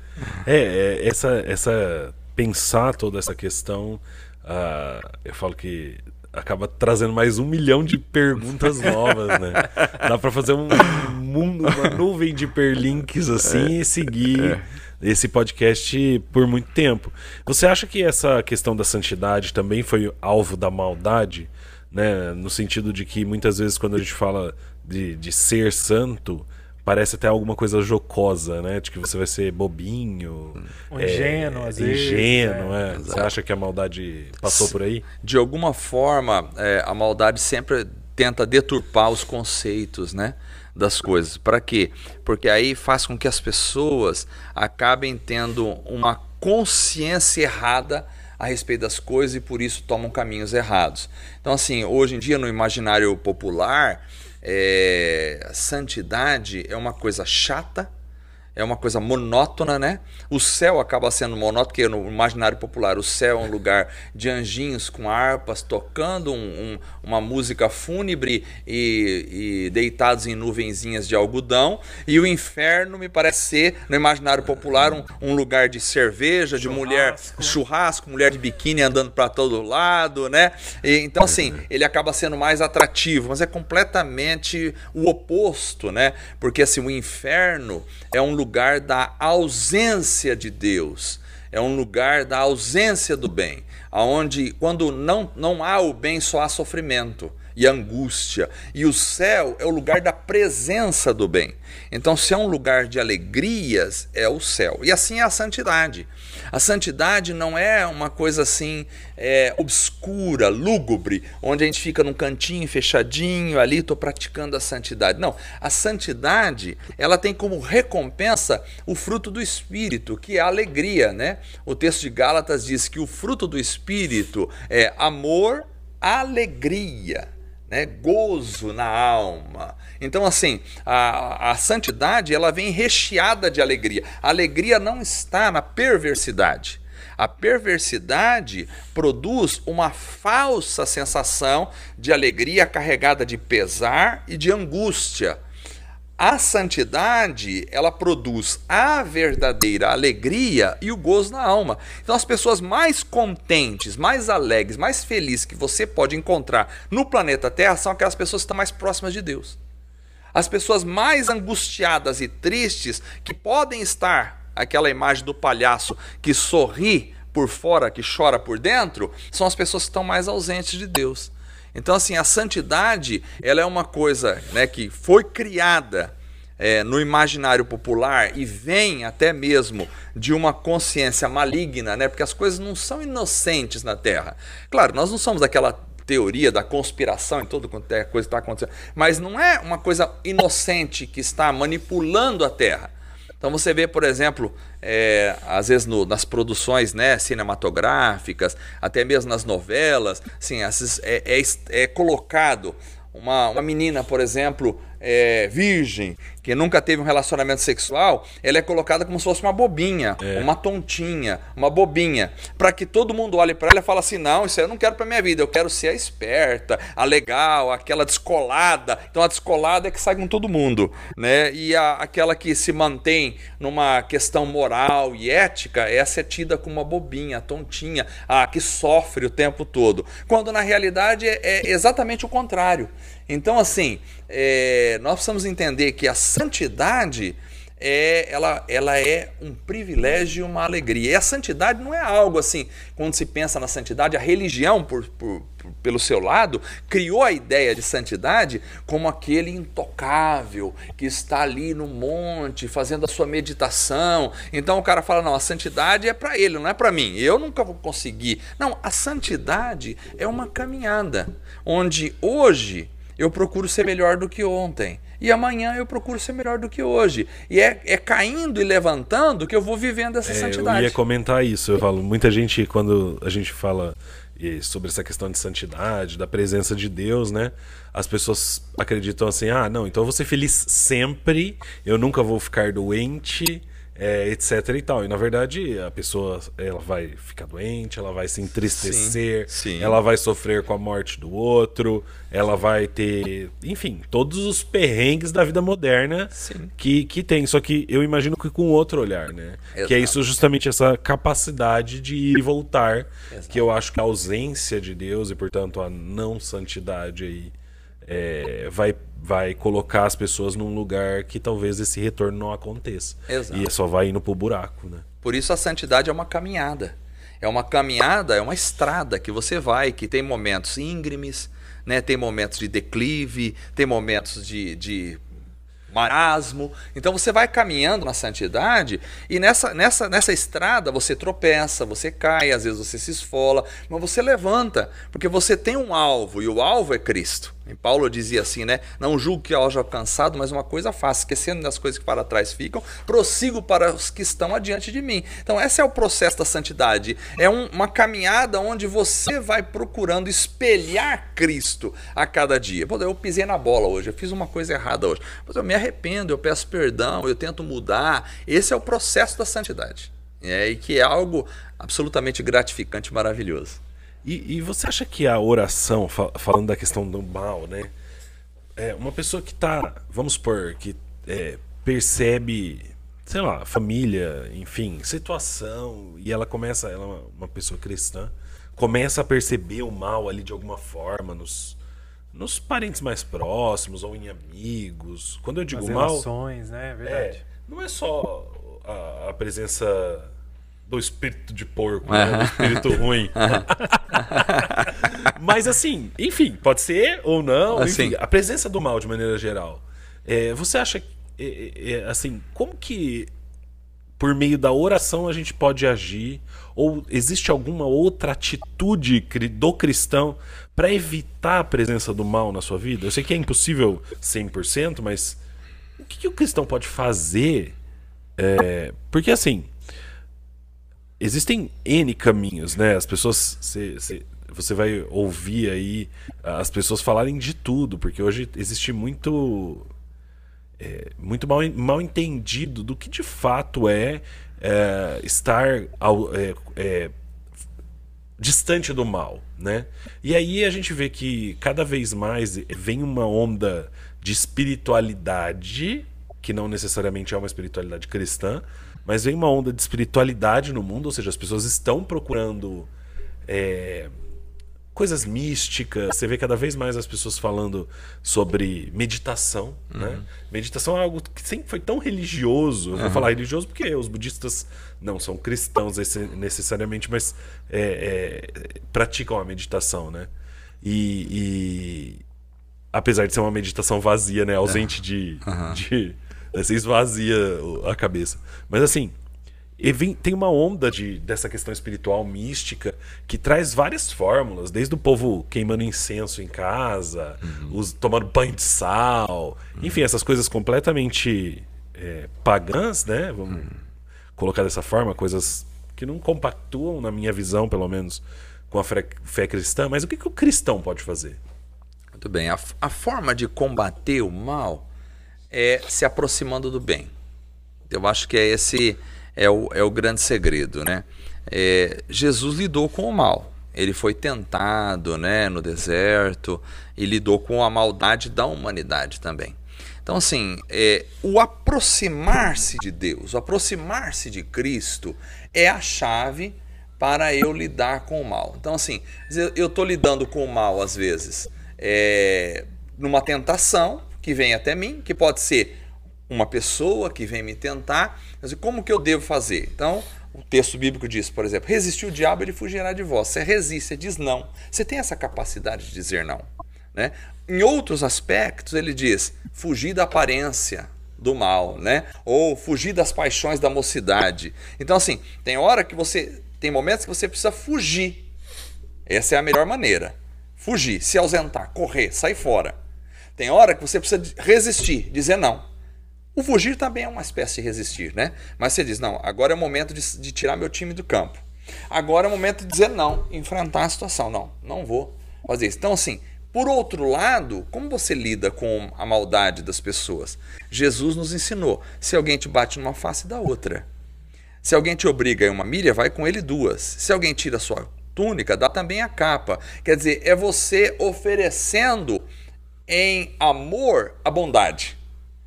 Pensar toda essa questão, eu falo que acaba trazendo mais 1 milhão de perguntas novas, né? Dá pra fazer um mundo, uma nuvem de hiperlinks assim e seguir esse podcast por muito tempo. Você acha que essa questão da santidade também foi alvo da maldade, né? No sentido de que muitas vezes quando a gente fala de ser santo, parece até alguma coisa jocosa, né? De que você vai ser bobinho, ingênuo, às vezes. Ingênuo, é. Você acha que a maldade passou por aí? De alguma forma, a maldade sempre tenta deturpar os conceitos, né, das coisas. Para quê? Porque aí faz com que as pessoas acabem tendo uma consciência errada a respeito das coisas e por isso tomam caminhos errados. Então, assim, hoje em dia no imaginário popular, santidade é uma coisa chata, é uma coisa monótona, né? O céu acaba sendo monótono, porque no imaginário popular o céu é um lugar de anjinhos com harpas tocando uma música fúnebre e deitados em nuvenzinhas de algodão. E o inferno me parece ser, no imaginário popular, um lugar de cerveja, de mulher, churrasco, mulher de biquíni andando para todo lado, né? E, então, assim, ele acaba sendo mais atrativo, mas é completamente o oposto, né? Porque, assim, o inferno é um lugar da ausência de Deus, é um lugar da ausência do bem, aonde quando não há o bem, só há sofrimento e angústia. E o céu é o lugar da presença do bem. Então, se é um lugar de alegrias, é o céu. E assim é a santidade. A santidade não é uma coisa assim obscura, lúgubre, onde a gente fica num cantinho fechadinho, ali estou praticando a santidade. Não, a santidade, ela tem como recompensa o fruto do Espírito, que é a alegria, né? O texto de Gálatas diz que o fruto do Espírito é amor, alegria, né? Gozo na alma. Então, assim, a santidade, ela vem recheada de alegria. A alegria não está na perversidade. A perversidade produz uma falsa sensação de alegria carregada de pesar e de angústia. A santidade, ela produz a verdadeira alegria e o gozo na alma. Então, as pessoas mais contentes, mais alegres, mais felizes que você pode encontrar no planeta Terra são aquelas pessoas que estão mais próximas de Deus. As pessoas mais angustiadas e tristes, que podem estar, aquela imagem do palhaço que sorri por fora, que chora por dentro, são as pessoas que estão mais ausentes de Deus. Então, assim, a santidade, ela é uma coisa, né, que foi criada no imaginário popular e vem até mesmo de uma consciência maligna, né, porque as coisas não são inocentes na Terra. Claro, nós não somos daquela teoria da conspiração e toda coisa que está acontecendo, mas não é uma coisa inocente que está manipulando a Terra. Então você vê, por exemplo, às vezes nas produções, né, cinematográficas, até mesmo nas novelas, assim, é colocado uma menina, por exemplo, virgem, que nunca teve um relacionamento sexual, ela é colocada como se fosse uma bobinha, uma tontinha, uma bobinha, para que todo mundo olhe para ela e fale assim, não, isso eu não quero para minha vida, eu quero ser a esperta, a legal, aquela descolada. Então a descolada é que sai com todo mundo, né? E aquela que se mantém numa questão moral e ética, essa é tida como uma bobinha, a tontinha, a que sofre o tempo todo, quando na realidade é exatamente o contrário. Então, assim, nós precisamos entender que a santidade, ela é um privilégio e uma alegria. E a santidade não é algo assim, quando se pensa na santidade, a religião, pelo seu lado, criou a ideia de santidade como aquele intocável que está ali no monte fazendo a sua meditação. Então o cara fala, não, a santidade é para ele, não é para mim, eu nunca vou conseguir. Não, a santidade é uma caminhada, onde hoje eu procuro ser melhor do que ontem, e amanhã eu procuro ser melhor do que hoje. E é caindo e levantando que eu vou vivendo essa santidade. Eu ia comentar isso, eu falo, muita gente, quando a gente fala sobre essa questão de santidade, da presença de Deus, né? As pessoas acreditam assim, ah, não, então eu vou ser feliz sempre, eu nunca vou ficar doente, etc e tal. E na verdade a pessoa, ela vai ficar doente, ela vai se entristecer, sim. Ela vai sofrer com a morte do outro, ela vai ter, enfim, todos os perrengues da vida moderna que tem. Só que eu imagino que com outro olhar, né? Exato. Que é isso, justamente essa capacidade de ir e voltar. Exato. Que eu acho que a ausência de Deus e portanto a não santidade aí vai colocar as pessoas num lugar que talvez esse retorno não aconteça. Exato. E só vai indo pro buraco, né? Por isso a santidade é uma caminhada. É uma caminhada, é uma estrada que você vai, que tem momentos íngremes, né? Tem momentos de declive, tem momentos de marasmo. Então você vai caminhando na santidade e nessa estrada você tropeça, você cai, às vezes você se esfola, mas você levanta, porque você tem um alvo, e o alvo é Cristo. E Paulo dizia assim, né? Não julgo que eu haja alcançado, mas uma coisa faço, esquecendo das coisas que para trás ficam, prossigo para os que estão adiante de mim. Então esse é o processo da santidade, é uma caminhada onde você vai procurando espelhar Cristo a cada dia. Pô, eu pisei na bola hoje, eu fiz uma coisa errada hoje, mas eu me arrependo, eu peço perdão, eu tento mudar. Esse é o processo da santidade, e que é algo absolutamente gratificante, maravilhoso. E você acha que a oração, falando da questão do mal, né? É uma pessoa que tá, vamos supor, que percebe, sei lá, família, enfim, situação, e ela começa, ela é uma pessoa cristã, começa a perceber o mal ali de alguma forma nos parentes mais próximos ou em amigos. Quando eu digo mal, relações, né? É verdade. Não é só a presença do espírito de porco, né? Do espírito ruim. Mas assim, enfim, pode ser ou não. Assim. Enfim, a presença do mal de maneira geral. Você acha que, assim, como que por meio da oração a gente pode agir? Ou existe alguma outra atitude do cristão para evitar a presença do mal na sua vida? Eu sei que é impossível 100%, mas o que o cristão pode fazer? Porque assim, existem N caminhos, né? As pessoas... Você vai ouvir aí as pessoas falarem de tudo, porque hoje existe muito... muito mal entendido do que de fato é estar distante do mal, né? E aí a gente vê que cada vez mais vem uma onda de espiritualidade, que não necessariamente é uma espiritualidade cristã, mas vem uma onda de espiritualidade no mundo, ou seja, as pessoas estão procurando coisas místicas. Você vê cada vez mais as pessoas falando sobre meditação, né? Meditação é algo que sempre foi tão religioso. Eu vou falar religioso porque os budistas não são cristãos necessariamente, mas praticam a meditação, né? E apesar de ser uma meditação vazia, né? Ausente Você esvazia a cabeça. Mas assim, tem uma onda dessa questão espiritual mística que traz várias fórmulas, desde o povo queimando incenso em casa, tomando banho de sal, enfim, essas coisas completamente pagãs, né? Vamos colocar dessa forma, coisas que não compactuam, na minha visão, pelo menos, com a fé cristã. Mas o que o cristão pode fazer? Muito bem, a forma de combater o mal é se aproximando do bem. Eu acho que esse é o grande segredo, né? Jesus lidou com o mal. Ele foi tentado, né, no deserto, e lidou com a maldade da humanidade também. Então, assim, o aproximar-se de Deus, o aproximar-se de Cristo é a chave para eu lidar com o mal. Então, assim, eu estou lidando com o mal, às vezes, numa tentação que vem até mim, que pode ser uma pessoa que vem me tentar. Mas como que eu devo fazer? Então, o texto bíblico diz, por exemplo, resistir o diabo, ele fugirá de vós. Você resiste, você diz não. Você tem essa capacidade de dizer não, né? Em outros aspectos, ele diz, fugir da aparência do mal, né? Ou fugir das paixões da mocidade. Então, assim, tem momentos que você precisa fugir. Essa é a melhor maneira. Fugir, se ausentar, correr, sair fora. Tem hora que você precisa resistir, dizer não. O fugir também é uma espécie de resistir, né? Mas você diz, não, agora é o momento de tirar meu time do campo. Agora é o momento de dizer não, enfrentar a situação. Não, não vou fazer isso. Então, assim, por outro lado, como você lida com a maldade das pessoas? Jesus nos ensinou, se alguém te bate numa face, dá outra. Se alguém te obriga em uma milha, vai com ele duas. Se alguém tira a sua túnica, dá também a capa. Quer dizer, é você oferecendo em amor a bondade,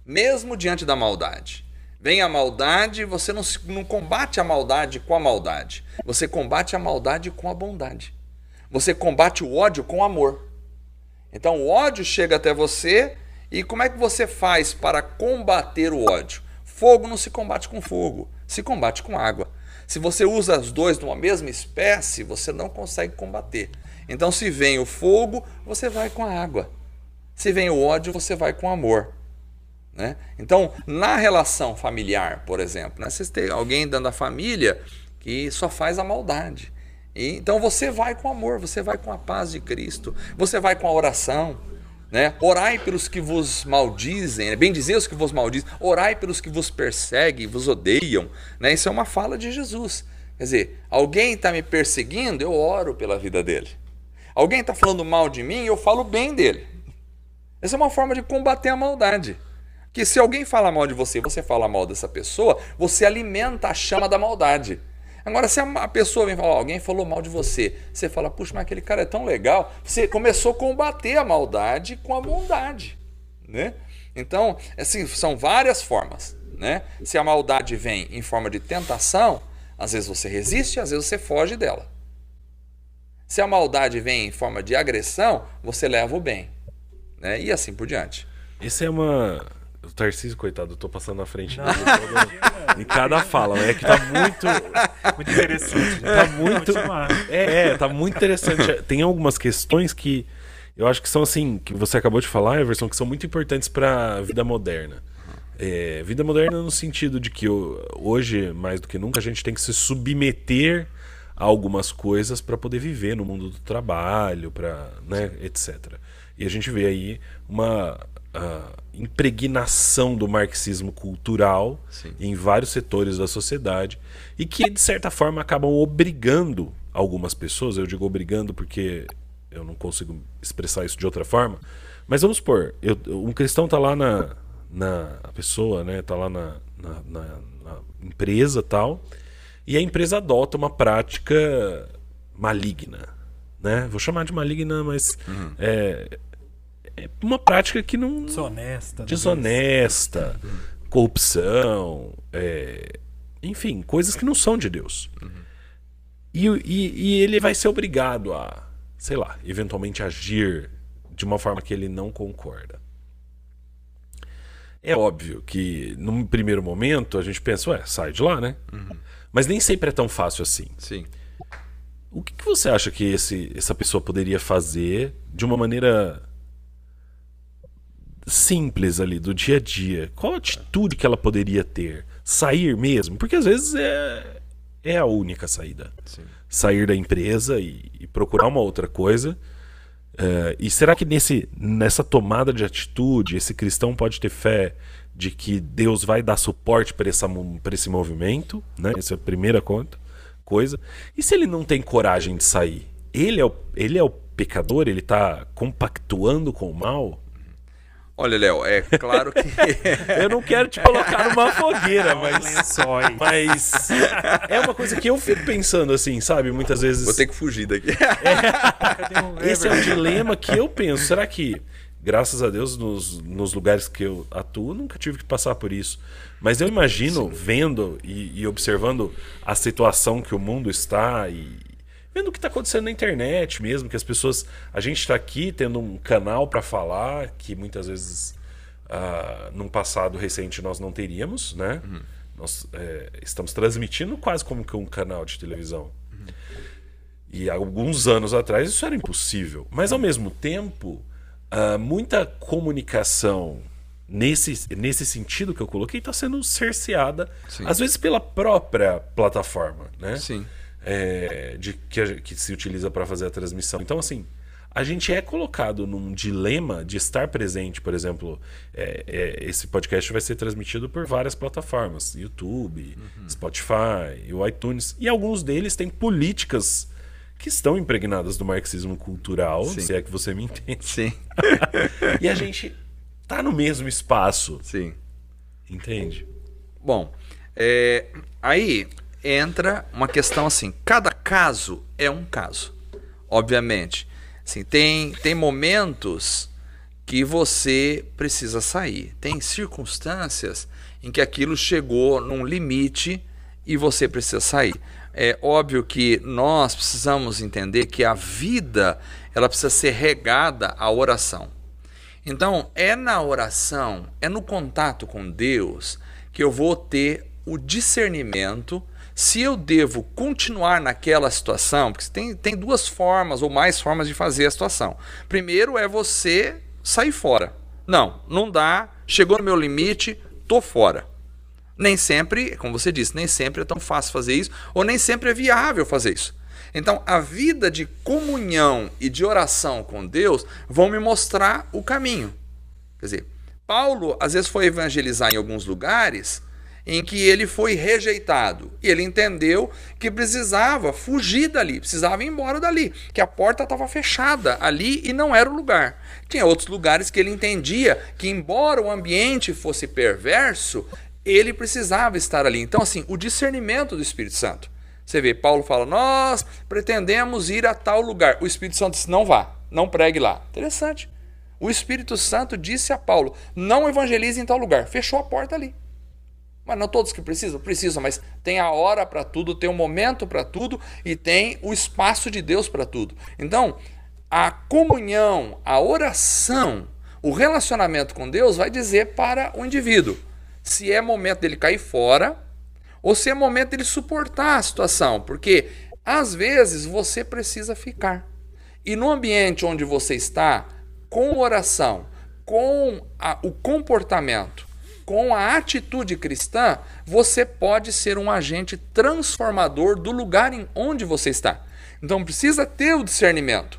mesmo diante da maldade. Vem a maldade, você não combate a maldade com a maldade. Você combate a maldade com a bondade. Você combate o ódio com amor. Então o ódio chega até você, e como é que você faz para combater o ódio? Fogo não se combate com fogo, se combate com água. Se você usa os dois de uma mesma espécie, você não consegue combater. Então, se vem o fogo, você vai com a água. Se vem o ódio, você vai com amor. né? Então, na relação familiar, por exemplo, né? Você tem alguém dentro da família que só faz a maldade. E, então você vai com amor, você vai com a paz de Cristo, você vai com a oração, né? Orai pelos que vos maldizem, né? Bendizei os que vos maldizem, orai pelos que vos perseguem, vos odeiam, né? Isso é uma fala de Jesus. Quer dizer, alguém está me perseguindo, eu oro pela vida dele. Alguém está falando mal de mim, eu falo bem dele. Essa é uma forma de combater a maldade. Que se alguém fala mal de você, você fala mal dessa pessoa, você alimenta a chama da maldade. Agora, se a pessoa vem falar, alguém falou mal de você, você fala, puxa, mas aquele cara é tão legal, você começou a combater a maldade com a bondade, né? Então, assim, são várias formas, né? Se a maldade vem em forma de tentação, às vezes você resiste, às vezes você foge dela. Se a maldade vem em forma de agressão, você leva o bem, né? E assim por diante. Isso é uma... O Tarcísio, coitado, eu tô passando na frente em cada fala, né? É que tá muito interessante. Né? Tá muito... Tá muito interessante. Tem algumas questões que eu acho que são assim, que você acabou de falar, Everson, que são muito importantes pra vida moderna. É, vida moderna no sentido de que hoje, mais do que nunca, a gente tem que se submeter a algumas coisas para poder viver no mundo do trabalho, pra, né, etc. E a gente vê aí uma... impregnação do marxismo cultural, sim, em vários setores da sociedade e que, de certa forma, acabam obrigando algumas pessoas, eu digo obrigando porque eu não consigo expressar isso de outra forma, mas vamos supor, um cristão está lá na pessoa, né, está lá na empresa tal, e a empresa adota uma prática maligna, né? Vou chamar de maligna, mas é uma prática que não... Desonesta, corrupção, enfim, coisas que não são de Deus. Uhum. E ele vai ser obrigado a, sei lá, eventualmente agir de uma forma que ele não concorda. É óbvio que, num primeiro momento, a gente pensa, sai de lá, né? Uhum. Mas nem sempre é tão fácil assim. Sim. O que você acha que essa pessoa poderia fazer de uma maneira... simples ali, do dia a dia? Qual a atitude que ela poderia ter? Sair mesmo? Porque às vezes é a única saída. Sim. Sair da empresa e procurar uma outra coisa. E será que nessa tomada de atitude, esse cristão pode ter fé de que Deus vai dar suporte para esse movimento? Né? Essa é a primeira coisa. E se ele não tem coragem de sair? Ele é o pecador? Ele está compactuando com o mal? Olha, Léo, é claro que... eu não quero te colocar numa fogueira, mas é uma coisa que eu fico pensando assim, sabe? Muitas vezes... vou ter que fugir daqui. Esse é um dilema que eu penso. Será que, graças a Deus, nos lugares que eu atuo, nunca tive que passar por isso. Mas eu imagino, sim, vendo e observando a situação que o mundo está e... vendo o que está acontecendo na internet mesmo, que as pessoas... a gente está aqui tendo um canal para falar, que muitas vezes, num passado recente, nós não teríamos, né? Uhum. Nós estamos transmitindo quase como que um canal de televisão. Uhum. E há alguns anos atrás isso era impossível. Mas, ao mesmo tempo, muita comunicação nesse sentido que eu coloquei está sendo cerceada, sim, às vezes pela própria plataforma, né? Sim. Que se utiliza para fazer a transmissão. Então, assim, a gente é colocado num dilema de estar presente. Por exemplo, esse podcast vai ser transmitido por várias plataformas: YouTube, uhum, Spotify, o iTunes. E alguns deles têm políticas que estão impregnadas do marxismo cultural, sim, se é que você me entende. Sim. E a gente tá no mesmo espaço. Sim. Entende? Bom, aí... entra uma questão assim, cada caso é um caso, obviamente. Assim, tem momentos que você precisa sair, tem circunstâncias em que aquilo chegou num limite e você precisa sair. É óbvio que nós precisamos entender que a vida, ela precisa ser regada à oração. Então, é na oração, é no contato com Deus que eu vou ter o discernimento se eu devo continuar naquela situação, porque tem duas formas ou mais formas de fazer a situação. Primeiro é você sair fora, Não, não dá, chegou no meu limite, tô fora. Nem sempre, como você disse, nem sempre é tão fácil fazer isso, ou nem sempre é viável fazer isso. Então, a vida de comunhão e de oração com Deus vão me mostrar o caminho. Quer dizer, Paulo, às vezes, foi evangelizar em alguns lugares em que ele foi rejeitado. E ele entendeu que precisava fugir dali, precisava ir embora dali, que a porta estava fechada ali e não era o lugar. Tinha outros lugares que ele entendia que, embora o ambiente fosse perverso, ele precisava estar ali. Então, assim, o discernimento do Espírito Santo. Você vê, Paulo fala, nós pretendemos ir a tal lugar. O Espírito Santo disse, não vá, não pregue lá. Interessante. O Espírito Santo disse a Paulo, não evangelize em tal lugar. Fechou a porta ali. Mas não todos que precisam? Precisam, mas tem a hora para tudo, tem o momento para tudo e tem o espaço de Deus para tudo. Então, a comunhão, a oração, o relacionamento com Deus vai dizer para o indivíduo se é momento dele cair fora ou se é momento dele suportar a situação. Porque, às vezes, você precisa ficar. E no ambiente onde você está, com oração, com o comportamento, com a atitude cristã, você pode ser um agente transformador do lugar em onde você está. Então precisa ter o discernimento.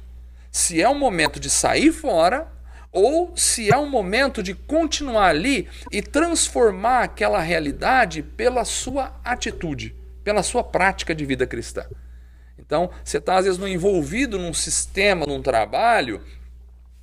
Se é um momento de sair fora ou se é um momento de continuar ali e transformar aquela realidade pela sua atitude, pela sua prática de vida cristã. Então você está às vezes envolvido num sistema, num trabalho,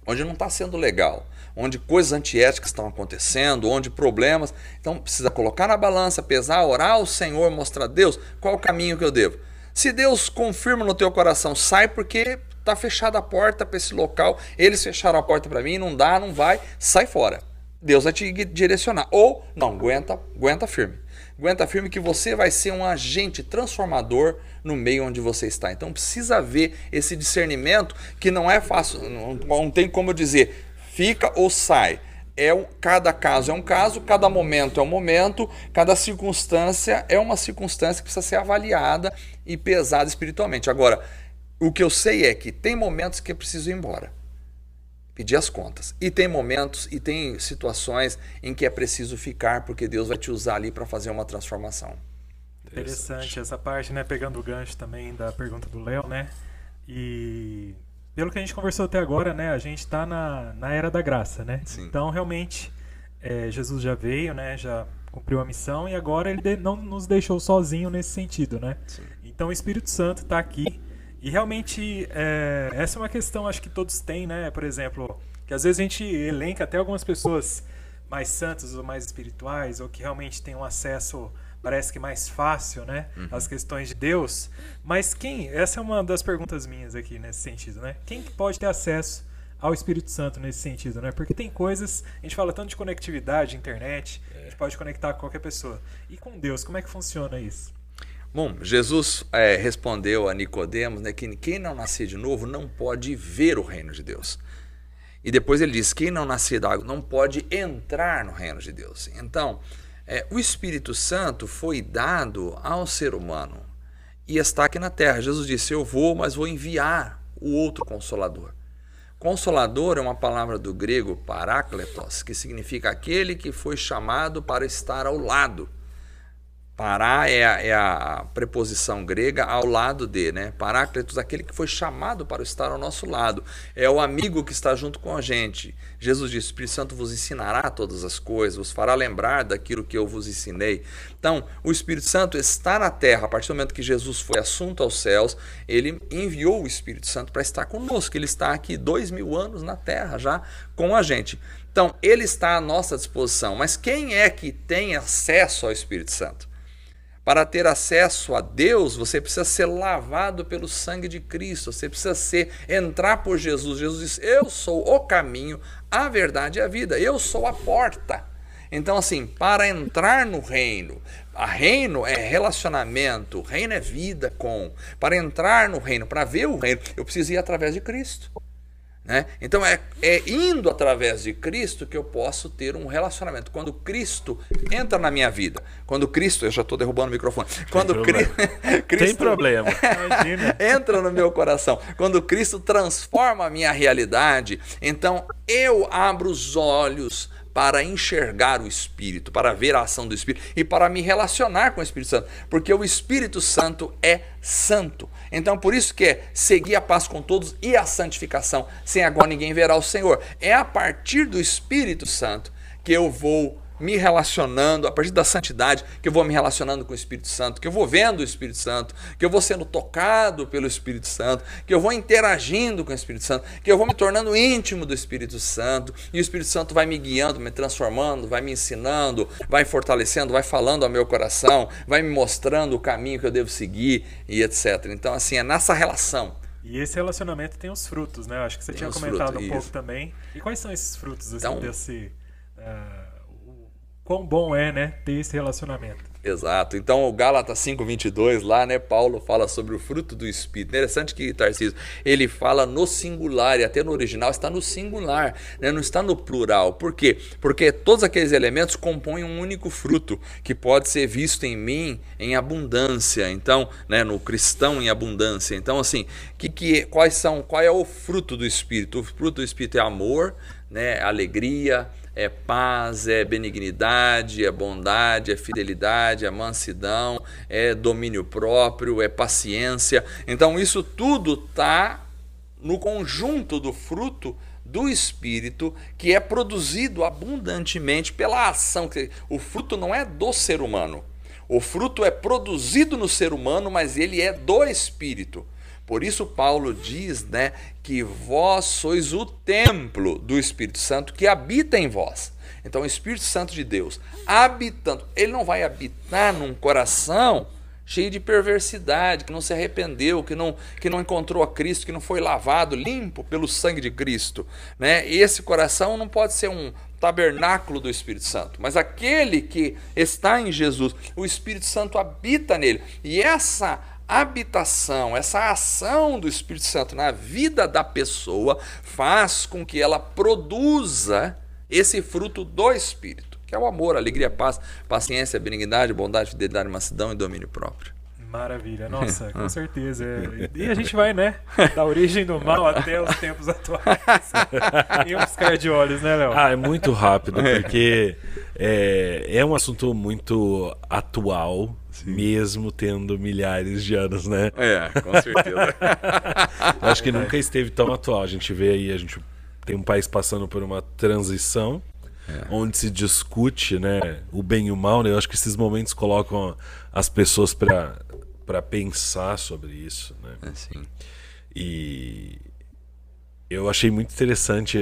onde não está sendo legal, onde coisas antiéticas estão acontecendo, onde problemas. Então precisa colocar na balança, pesar, orar ao Senhor, mostrar a Deus qual o caminho que eu devo. Se Deus confirma no teu coração, sai porque está fechada a porta para esse local, eles fecharam a porta para mim, não dá, não vai, sai fora. Deus vai te direcionar. Ou, não, aguenta firme. Aguenta firme que você vai ser um agente transformador no meio onde você está. Então precisa ver esse discernimento que não é fácil, não tem como eu dizer fica ou sai. Cada caso é um caso, cada momento é um momento, cada circunstância é uma circunstância que precisa ser avaliada e pesada espiritualmente. Agora, o que eu sei é que tem momentos que é preciso ir embora, pedir as contas. E tem momentos e tem situações em que é preciso ficar, porque Deus vai te usar ali para fazer uma transformação. Interessante essa parte, né? Pegando o gancho também da pergunta do Léo, né? E pelo que a gente conversou até agora, né, a gente está na era da graça, né? Sim. Então, realmente, Jesus já veio, né, já cumpriu a missão e agora ele não nos deixou sozinho nesse sentido, né? Sim. Então, o Espírito Santo está aqui e realmente essa é uma questão, acho que todos têm, né? Por exemplo, que às vezes a gente elenca até algumas pessoas mais santas ou mais espirituais ou que realmente têm um acesso, parece que mais fácil, né? Uhum. As questões de Deus. Mas quem... Essa é uma das perguntas minhas aqui nesse sentido, né? Quem que pode ter acesso ao Espírito Santo nesse sentido, né? Porque tem coisas... A gente fala tanto de conectividade, internet. A gente pode conectar com qualquer pessoa. E com Deus, como é que funciona isso? Bom, Jesus respondeu a Nicodemos, né, que quem não nascer de novo não pode ver o reino de Deus. E depois ele diz, quem não nascer da água não pode entrar no reino de Deus. Então... o Espírito Santo foi dado ao ser humano e está aqui na terra. Jesus disse, eu vou, mas vou enviar o outro Consolador. Consolador é uma palavra do grego parácletos, que significa aquele que foi chamado para estar ao lado. Pará é a preposição grega ao lado de, né? Paráclitos, aquele que foi chamado para estar ao nosso lado. É o amigo que está junto com a gente. Jesus disse, o Espírito Santo vos ensinará todas as coisas, vos fará lembrar daquilo que eu vos ensinei. Então, o Espírito Santo está na terra. A partir do momento que Jesus foi assunto aos céus, ele enviou o Espírito Santo para estar conosco. Ele está aqui 2000 anos na terra já com a gente. Então, ele está à nossa disposição. Mas quem é que tem acesso ao Espírito Santo? Para ter acesso a Deus, você precisa ser lavado pelo sangue de Cristo, você precisa entrar por Jesus. Jesus disse, eu sou o caminho, a verdade e a vida, eu sou a porta. Então assim, para entrar no reino, reino é relacionamento, reino é vida com. Para entrar no reino, para ver o reino, eu preciso ir através de Cristo. Né? Então é indo através de Cristo que eu posso ter um relacionamento. Quando Cristo entra na minha vida, quando Cristo, eu já estou derrubando o microfone, quando Cristo tem problema. Entra no meu coração, quando Cristo transforma a minha realidade, então eu abro os olhos para enxergar o Espírito, para ver a ação do Espírito e para me relacionar com o Espírito Santo, porque o Espírito Santo é santo. Então, por isso que é seguir a paz com todos e a santificação, sem a qual ninguém verá o Senhor. É a partir do Espírito Santo que eu vou me relacionando, a partir da santidade, que eu vou me relacionando com o Espírito Santo, que eu vou vendo o Espírito Santo, que eu vou sendo tocado pelo Espírito Santo, que eu vou interagindo com o Espírito Santo, que eu vou me tornando íntimo do Espírito Santo, e o Espírito Santo vai me guiando, me transformando, vai me ensinando, vai fortalecendo, vai falando ao meu coração, vai me mostrando o caminho que eu devo seguir e etc. Então, assim, é nessa relação. E esse relacionamento tem os frutos, né? Acho que você tinha comentado um pouco também. E quais são esses frutos, assim, então, desse... Quão bom é, né, ter esse relacionamento. Exato. Então, o Gálatas 5:22 lá, né, Paulo fala sobre o fruto do Espírito. Interessante que, Tarcísio, ele fala no singular, e até no original está no singular, né, não está no plural. Por quê? Porque todos aqueles elementos compõem um único fruto, que pode ser visto em mim em abundância. Então, né, no cristão em abundância. Então, assim, qual é o fruto do Espírito? O fruto do Espírito é amor, né, alegria, é paz, é benignidade, é bondade, é fidelidade, é mansidão, é domínio próprio, é paciência. Então isso tudo está no conjunto do fruto do Espírito, que é produzido abundantemente pela ação. O fruto não é do ser humano. O fruto é produzido no ser humano, mas ele é do Espírito. Por isso Paulo diz, né, que vós sois o templo do Espírito Santo que habita em vós. Então o Espírito Santo de Deus habitando, ele não vai habitar num coração cheio de perversidade, que não se arrependeu, que não encontrou a Cristo, que não foi lavado, limpo pelo sangue de Cristo. Né? Esse coração não pode ser um tabernáculo do Espírito Santo, mas aquele que está em Jesus, o Espírito Santo habita nele. E essa habitação, essa ação do Espírito Santo na vida da pessoa faz com que ela produza esse fruto do Espírito, que é o amor, alegria, paz, paciência, benignidade, bondade, fidelidade, mansidão e domínio próprio. Maravilha, nossa, com certeza. E a gente vai, né, da origem do mal até os tempos atuais. E um piscar de olhos, né, Léo? Ah, é muito rápido, porque é um assunto muito atual. Sim. Mesmo tendo milhares de anos, né? É, com certeza. Acho que nunca esteve tão atual. A gente vê aí, a gente tem um país passando por uma transição onde se discute, né, o bem e o mal, né? Eu acho que esses momentos colocam as pessoas para pensar sobre isso, né? É, sim. E eu achei muito interessante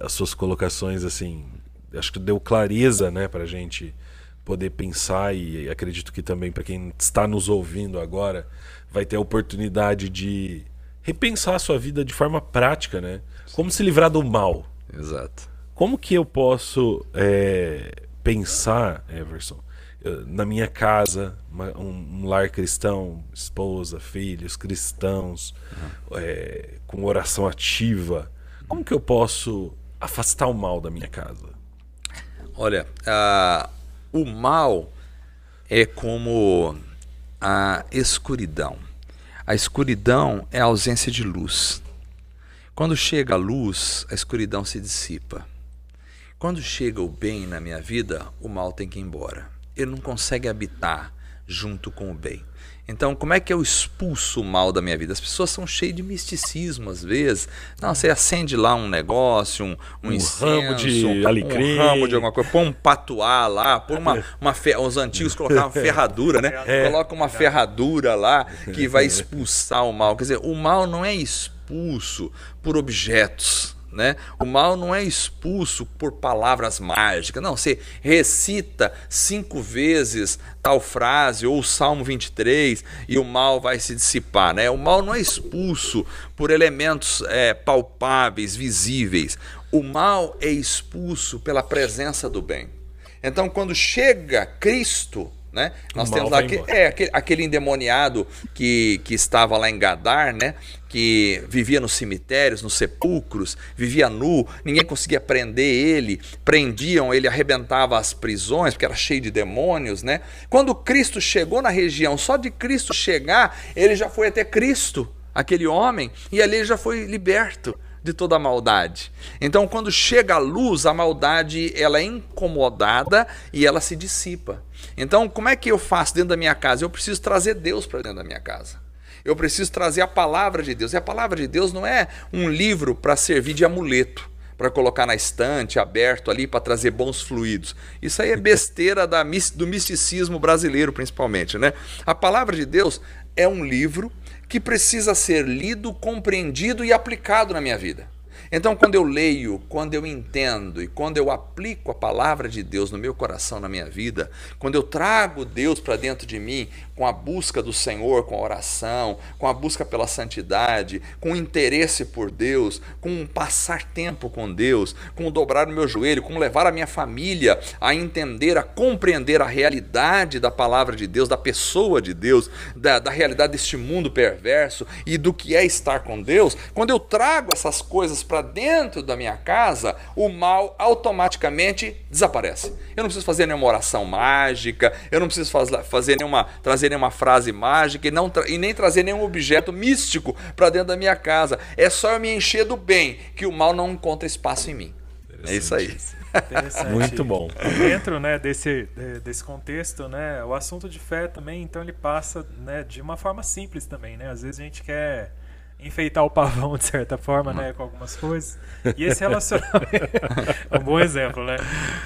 as suas colocações, assim, acho que deu clareza, né, pra gente poder pensar, e acredito que também para quem está nos ouvindo agora vai ter a oportunidade de repensar a sua vida de forma prática, né? Como se livrar do mal. Exato. Como que eu posso pensar, Everson, na minha casa, um lar cristão, esposa, filhos cristãos, com oração ativa, como que eu posso afastar o mal da minha casa? Olha, o mal é como a escuridão. A escuridão é a ausência de luz. Quando chega a luz, a escuridão se dissipa. Quando chega o bem na minha vida, o mal tem que ir embora. Ele não consegue habitar junto com o bem. Então, como é que eu expulso o mal da minha vida? As pessoas são cheias de misticismo, às vezes. Não, você acende lá um negócio, um incenso, ramo de alecrim, um ramo de alguma coisa, põe um patuá lá, põe os antigos colocavam ferradura, né? Coloca uma ferradura lá que vai expulsar o mal. Quer dizer, o mal não é expulso por objetos, né? O mal não é expulso por palavras mágicas. Não, você recita 5 vezes tal frase ou o Salmo 23 e o mal vai se dissipar, né? O mal não é expulso por elementos palpáveis, visíveis. O mal é expulso pela presença do bem. Então, quando chega Cristo, né? Nós temos lá aquele endemoniado que estava lá em Gadar, né? Que vivia nos cemitérios, nos sepulcros, vivia nu, ninguém conseguia prender ele, prendiam ele, arrebentava as prisões, porque era cheio de demônios, né? Quando Cristo chegou na região, só de Cristo chegar, ele já foi até Cristo, aquele homem, e ali ele já foi liberto de toda a maldade. Então, quando chega a luz, a maldade ela é incomodada e ela se dissipa. Então, como é que eu faço dentro da minha casa? Eu preciso trazer Deus para dentro da minha casa. Eu preciso trazer a palavra de Deus. E a palavra de Deus não é um livro para servir de amuleto, para colocar na estante, aberto ali, para trazer bons fluidos. Isso aí é besteira do misticismo brasileiro, principalmente, né? A palavra de Deus é um livro que precisa ser lido, compreendido e aplicado na minha vida. Então, quando eu leio, quando eu entendo e quando eu aplico a palavra de Deus no meu coração, na minha vida, quando eu trago Deus para dentro de mim com a busca do Senhor, com a oração, com a busca pela santidade, com o interesse por Deus, com o passar tempo com Deus, com o dobrar o meu joelho, com levar a minha família a entender, a compreender a realidade da palavra de Deus, da pessoa de Deus, da realidade deste mundo perverso e do que é estar com Deus, quando eu trago essas coisas para dentro da minha casa, o mal automaticamente desaparece. Eu não preciso fazer nenhuma oração mágica, eu não preciso trazer nenhuma frase mágica e nem trazer nenhum objeto místico para dentro da minha casa. É só eu me encher do bem, que o mal não encontra espaço em mim. É isso aí. Muito bom. Dentro, né, desse contexto, né, o assunto de fé também, então, ele passa, né, de uma forma simples também, né? Às vezes a gente quer enfeitar o pavão, de certa forma, né, com algumas coisas. E esse relacionamento é um bom exemplo, né?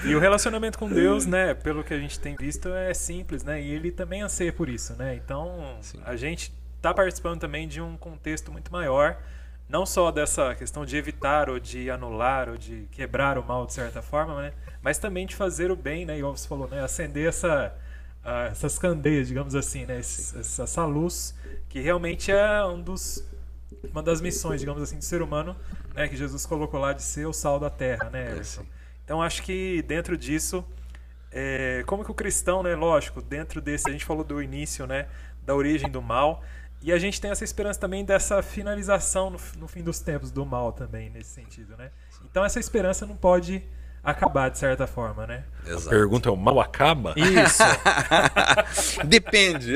E o relacionamento com Deus, né, pelo que a gente tem visto, é simples, né? E ele também anseia por isso, né? Então, sim, a gente está participando também de um contexto muito maior, não só dessa questão de evitar ou de anular ou de quebrar o mal, de certa forma, né? Mas também de fazer o bem, né? E o Alves falou, né? Acender essas candeias, digamos assim, né? Essa luz, que realmente é uma das missões, digamos assim, do ser humano, né, que Jesus colocou lá, de ser o sal da terra, né, Everson? Então, acho que dentro disso, como que o cristão, né, lógico, dentro desse, a gente falou do início, né, da origem do mal, e a gente tem essa esperança também dessa finalização no fim dos tempos do mal também, nesse sentido, né? Então, essa esperança não pode acabar, de certa forma, né? Exato. A pergunta é, o mal acaba? Isso. Depende.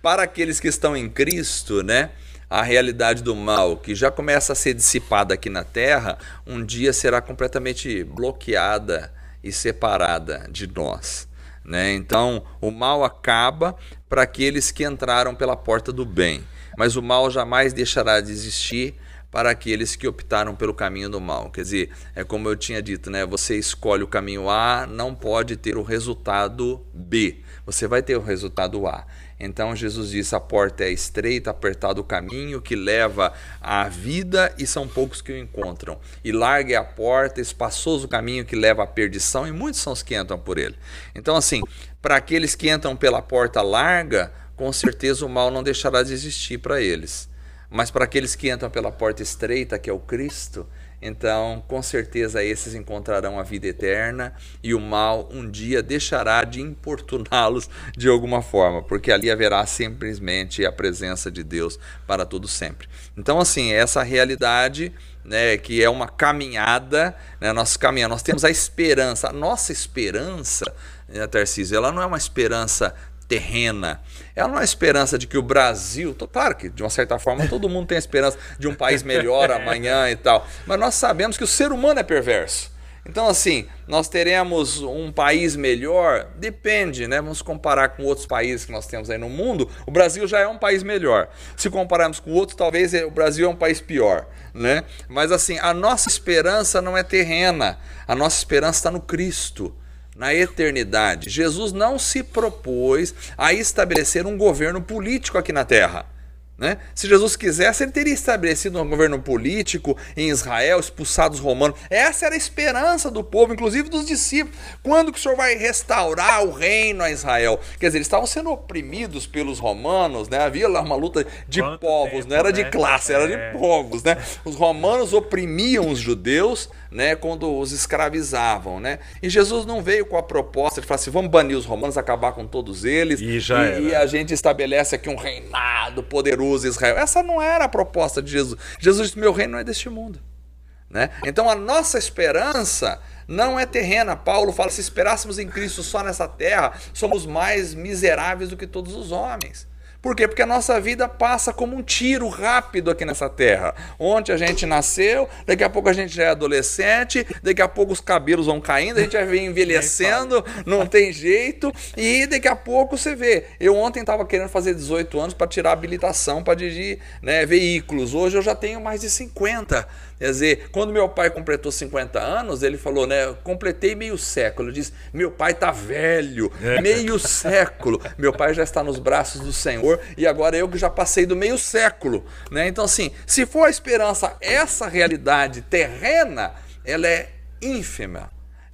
Para aqueles que estão em Cristo, né? A realidade do mal, que já começa a ser dissipada aqui na Terra, um dia será completamente bloqueada e separada de nós, né? Então, o mal acaba para aqueles que entraram pela porta do bem. Mas o mal jamais deixará de existir para aqueles que optaram pelo caminho do mal. Quer dizer, é como eu tinha dito, né? Você escolhe o caminho A, não pode ter o resultado B. Você vai ter o resultado A. Então Jesus disse, a porta é estreita, apertado o caminho que leva à vida e são poucos que o encontram. E larga é a porta, espaçoso o caminho que leva à perdição e muitos são os que entram por ele. Então assim, para aqueles que entram pela porta larga, com certeza o mal não deixará de existir para eles. Mas para aqueles que entram pela porta estreita, que é o Cristo, então, com certeza, esses encontrarão a vida eterna e o mal um dia deixará de importuná-los de alguma forma, porque ali haverá simplesmente a presença de Deus para todo sempre. Então, assim, essa realidade, né, que é uma caminhada, né, nós temos a esperança, a nossa esperança, né, Tarcísio, ela não é uma esperança terrena. Ela não é a esperança de que o Brasil, claro que de uma certa forma todo mundo tem a esperança de um país melhor amanhã e tal, mas nós sabemos que o ser humano é perverso. Então assim, nós teremos um país melhor, depende, né? Vamos comparar com outros países que nós temos aí no mundo, o Brasil já é um país melhor. Se compararmos com outros, talvez o Brasil é um país pior, né? Mas assim, a nossa esperança não é terrena, a nossa esperança está no Cristo, na eternidade. Jesus não se propôs a estabelecer um governo político aqui na Terra. Né? Se Jesus quisesse, ele teria estabelecido um governo político em Israel, expulsado os romanos. Essa era a esperança do povo, inclusive dos discípulos. Quando que o Senhor vai restaurar o reino a Israel? Quer dizer, eles estavam sendo oprimidos pelos romanos, né? Havia lá uma luta de povos, não era de classe, era de povos, né? Os romanos oprimiam os judeus, né, quando os escravizavam, né? E Jesus não veio com a proposta de falar assim, vamos banir os romanos, acabar com todos eles, e a gente estabelece aqui um reinado poderoso em Israel. Essa não era a proposta de Jesus. Jesus disse, meu reino não é deste mundo, né? Então a nossa esperança não é terrena. Paulo fala, se esperássemos em Cristo só nessa terra, somos mais miseráveis do que todos os homens. Por quê? Porque a nossa vida passa como um tiro rápido aqui nessa terra. Ontem a gente nasceu, daqui a pouco a gente já é adolescente, daqui a pouco os cabelos vão caindo, a gente já vem envelhecendo, não tem jeito. E daqui a pouco você vê. Eu ontem estava querendo fazer 18 anos para tirar a habilitação para dirigir, né, veículos. Hoje eu já tenho mais de 50. Quer dizer, quando meu pai completou 50 anos, ele falou, né, completei meio século. Eu disse, meu pai está velho, meio século. Meu pai já está nos braços do Senhor. E agora eu que já passei do meio século, né? Então assim, se for a esperança, essa realidade terrena, ela é ínfima,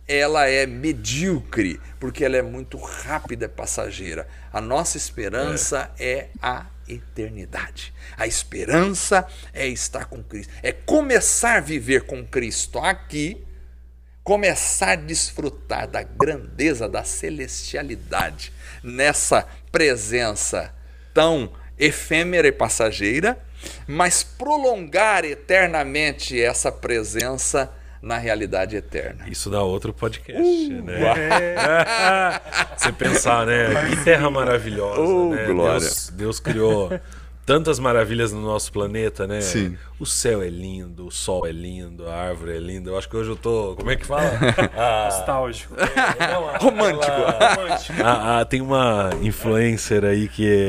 ela é medíocre, porque ela é muito rápida e passageira. A nossa esperança é a eternidade. A esperança é estar com Cristo, é começar a viver com Cristo aqui, começar a desfrutar da grandeza, da celestialidade, nessa presença tão efêmera e passageira, mas prolongar eternamente essa presença na realidade eterna. Isso dá outro podcast, né? Você pensar, né? Que terra maravilhosa, né? Glória. Deus criou tantas maravilhas no nosso planeta, né? Sim. O céu é lindo, o sol é lindo, a árvore é linda. Eu acho que hoje eu tô... Como é que fala? Nostálgico. Romântico. Tem uma influencer aí que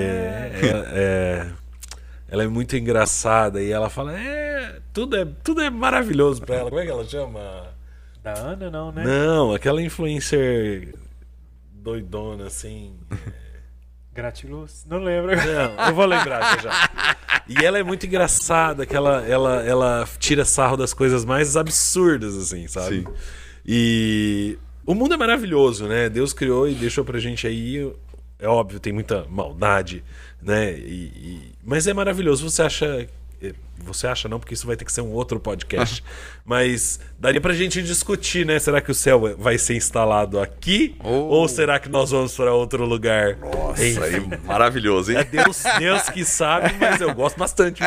ela é muito engraçada e ela fala, tudo é maravilhoso pra ela. Como é que ela chama? Da Ana, não, né? Não, aquela influencer doidona, assim... Gratiluz? Não lembro. Não, eu vou lembrar já. E ela é muito engraçada, que ela tira sarro das coisas mais absurdas, assim, sabe? Sim. E o mundo é maravilhoso, né? Deus criou e deixou pra gente aí. É óbvio, tem muita maldade, né? Mas é maravilhoso. Você acha não, porque isso vai ter que ser um outro podcast. Mas daria pra gente discutir, né? Será que o céu vai ser instalado aqui? Ou será que nós vamos pra outro lugar? Nossa, é maravilhoso, hein? É Deus que sabe, mas eu gosto bastante.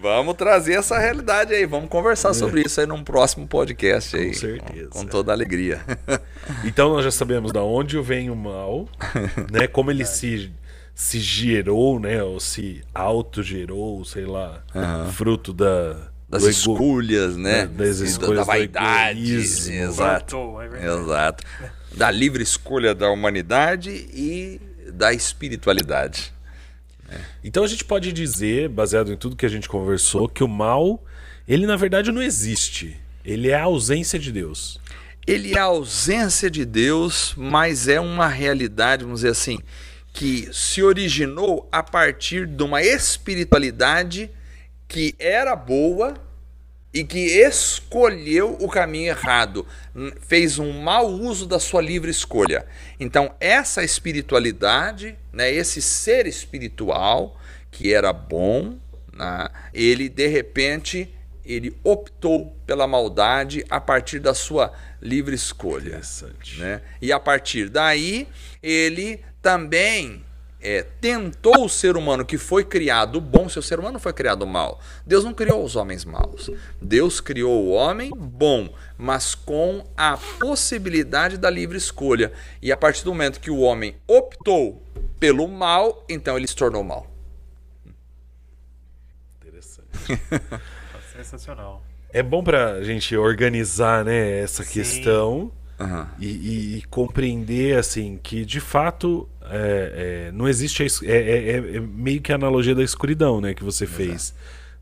Vamos trazer essa realidade aí. Vamos conversar sobre isso aí num próximo podcast aí. Com certeza. Com toda alegria. Então nós já sabemos da onde vem o mal, né? Como ele se gerou, né, ou se autogerou, sei lá, fruto das escolhas, né, das escolhas da vaidade, exato, da livre escolha da humanidade e da espiritualidade. Então a gente pode dizer, baseado em tudo que a gente conversou, que o mal, ele na verdade não existe, ele é a ausência de Deus. Ele é a ausência de Deus, mas é uma realidade, vamos dizer assim, que se originou a partir de uma espiritualidade que era boa e que escolheu o caminho errado, fez um mau uso da sua livre escolha. Então essa espiritualidade, né, esse ser espiritual que era bom, né, ele de repente optou pela maldade a partir da sua livre escolha. Interessante. Né? E a partir daí ele também tentou o ser humano que foi criado bom, se o ser humano foi criado mal. Deus não criou os homens maus. Deus criou o homem bom, mas com a possibilidade da livre escolha. E a partir do momento que o homem optou pelo mal, então ele se tornou mal. Interessante. Sensacional. É bom pra gente organizar, né, essa questão. E compreender assim que de fato não existe é meio que a analogia da escuridão, né, que você fez.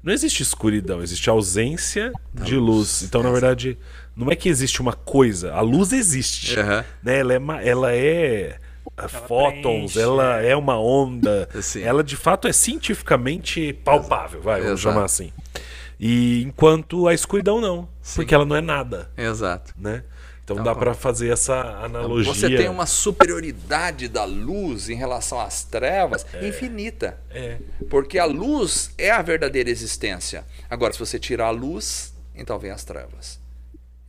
Não existe escuridão, existe ausência de luz. Então na verdade não é que existe uma coisa, a luz existe, né? Ela é fótons, ela é uma onda, assim. Ela de fato é cientificamente palpável, vai, vamos chamar assim. E enquanto a escuridão não, sim, porque ela não é nada. Exato. Né? Então, dá para fazer essa analogia. Você tem uma superioridade da luz em relação às trevas infinita. É. Porque a luz é a verdadeira existência. Agora, se você tirar a luz, então vem as trevas.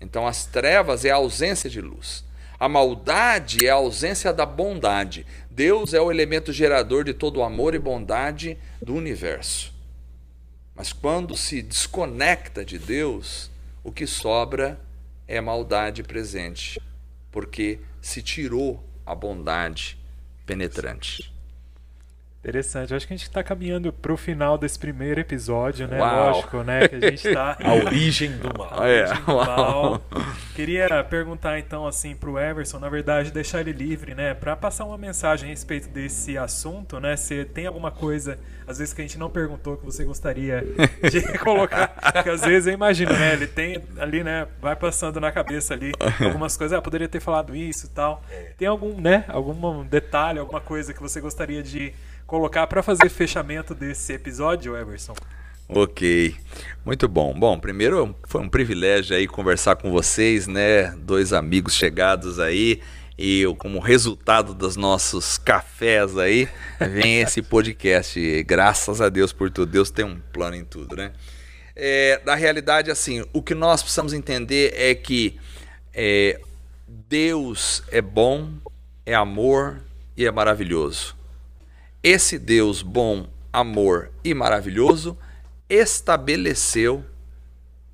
Então, as trevas é a ausência de luz. A maldade é a ausência da bondade. Deus é o elemento gerador de todo o amor e bondade do universo. Mas quando se desconecta de Deus, o que sobra é maldade presente, porque se tirou a bondade penetrante. Interessante, eu acho que a gente está caminhando para o final desse primeiro episódio, né? Uau. Lógico, né? Que a gente está a origem do mal. Queria perguntar então assim para o Everson, na verdade deixar ele livre, né? Para passar uma mensagem a respeito desse assunto, né? Se tem alguma coisa, às vezes que a gente não perguntou, que você gostaria de colocar, porque às vezes eu imagino, né? Ele tem ali, né? Vai passando na cabeça ali algumas coisas, ah, poderia ter falado isso e tal. Tem algum, né? Algum detalhe, alguma coisa que você gostaria de colocar para fazer fechamento desse episódio, Everson? Ok, muito bom. Bom, primeiro foi um privilégio aí conversar com vocês, né? Dois amigos chegados aí, e eu, como resultado dos nossos cafés aí, vem esse podcast. E graças a Deus por tudo. Deus tem um plano em tudo, né? Na realidade, assim, o que nós precisamos entender é que Deus é bom, é amor e é maravilhoso. Esse Deus bom, amor e maravilhoso estabeleceu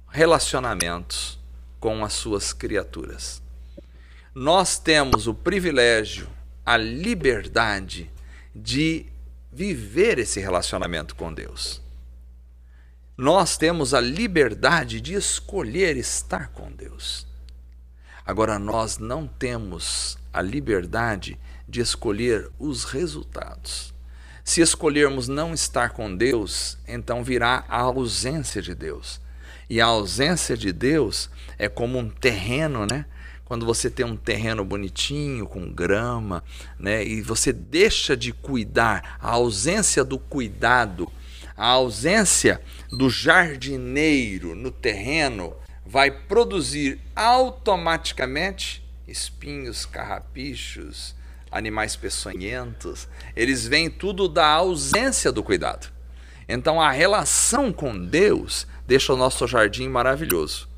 relacionamentos com as suas criaturas. Nós temos o privilégio, a liberdade de viver esse relacionamento com Deus. Nós temos a liberdade de escolher estar com Deus. Agora, nós não temos a liberdade de escolher os resultados. Se escolhermos não estar com Deus, então virá a ausência de Deus. E a ausência de Deus é como um terreno, né? Quando você tem um terreno bonitinho, com grama, né? E você deixa de cuidar. A ausência do cuidado, a ausência do jardineiro no terreno vai produzir automaticamente espinhos, carrapichos, animais peçonhentos. Eles vêm tudo da ausência do cuidado. Então a relação com Deus deixa o nosso jardim maravilhoso.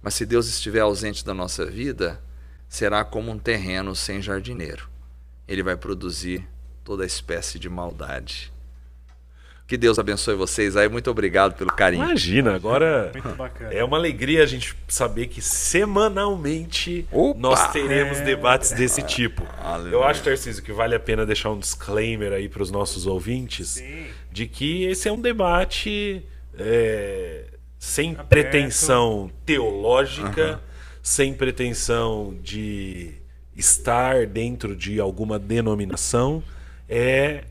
Mas se Deus estiver ausente da nossa vida, será como um terreno sem jardineiro. Ele vai produzir toda espécie de maldade. Que Deus abençoe vocês aí, muito obrigado pelo carinho. Imagina, agora é uma alegria a gente saber que semanalmente nós teremos debates desse tipo. Aleluia. Eu acho, Tarcísio, que vale a pena deixar um disclaimer aí para os nossos ouvintes, sim, de que esse é um debate sem aberto, pretensão teológica, sem pretensão de estar dentro de alguma denominação, é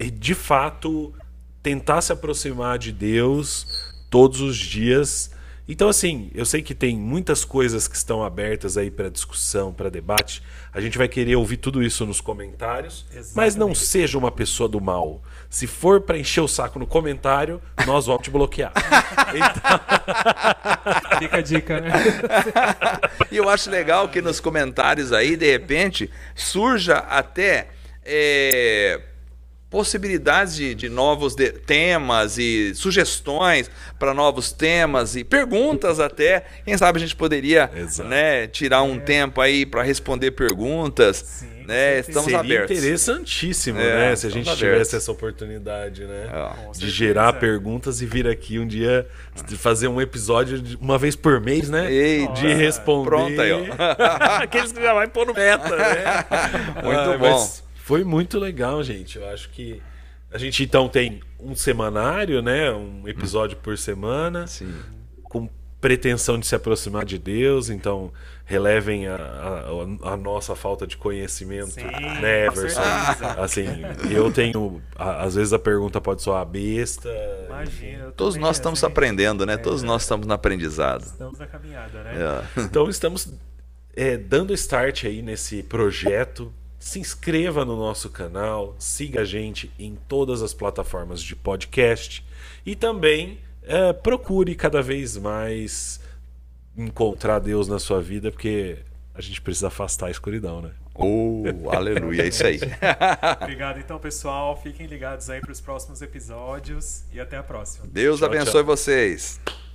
de fato tentar se aproximar de Deus todos os dias. Então, assim, eu sei que tem muitas coisas que estão abertas aí para discussão, para debate. A gente vai querer ouvir tudo isso nos comentários. Exatamente. Mas não seja uma pessoa do mal. Se for para encher o saco no comentário, nós vamos te bloquear. Então... Fica a dica, né? E eu acho legal que nos comentários aí, de repente, surja até... possibilidades de novos temas e sugestões para novos temas e perguntas até. Quem sabe a gente poderia, né, tirar um tempo aí para responder perguntas. Sim, né? Estamos abertos. Seria interessantíssimo, né? Se a gente tivesse essa oportunidade, né? De gerar perguntas e vir aqui um dia fazer um episódio uma vez por mês, né? De responder. Pronto aí, ó. Aqueles que já vai pôr no meta, né? Muito bom. Mas... foi muito legal, gente. Eu acho que a gente então tem um semanário, né? Um episódio por semana, sim, com pretensão de se aproximar de Deus. Então relevem a nossa falta de conhecimento, sim, né, Everson? Assim, eu tenho, às vezes a pergunta pode soar besta. Imagina, todos nós estamos aprendendo, né? Todos nós estamos no aprendizado. Estamos na caminhada, né? Então estamos dando start aí nesse projeto Se inscreva no nosso canal, siga a gente em todas as plataformas de podcast e também procure cada vez mais encontrar Deus na sua vida, porque a gente precisa afastar a escuridão, né? Oh, aleluia, é isso aí. Obrigado então, pessoal. Fiquem ligados aí para os próximos episódios e até a próxima. Deus abençoe vocês.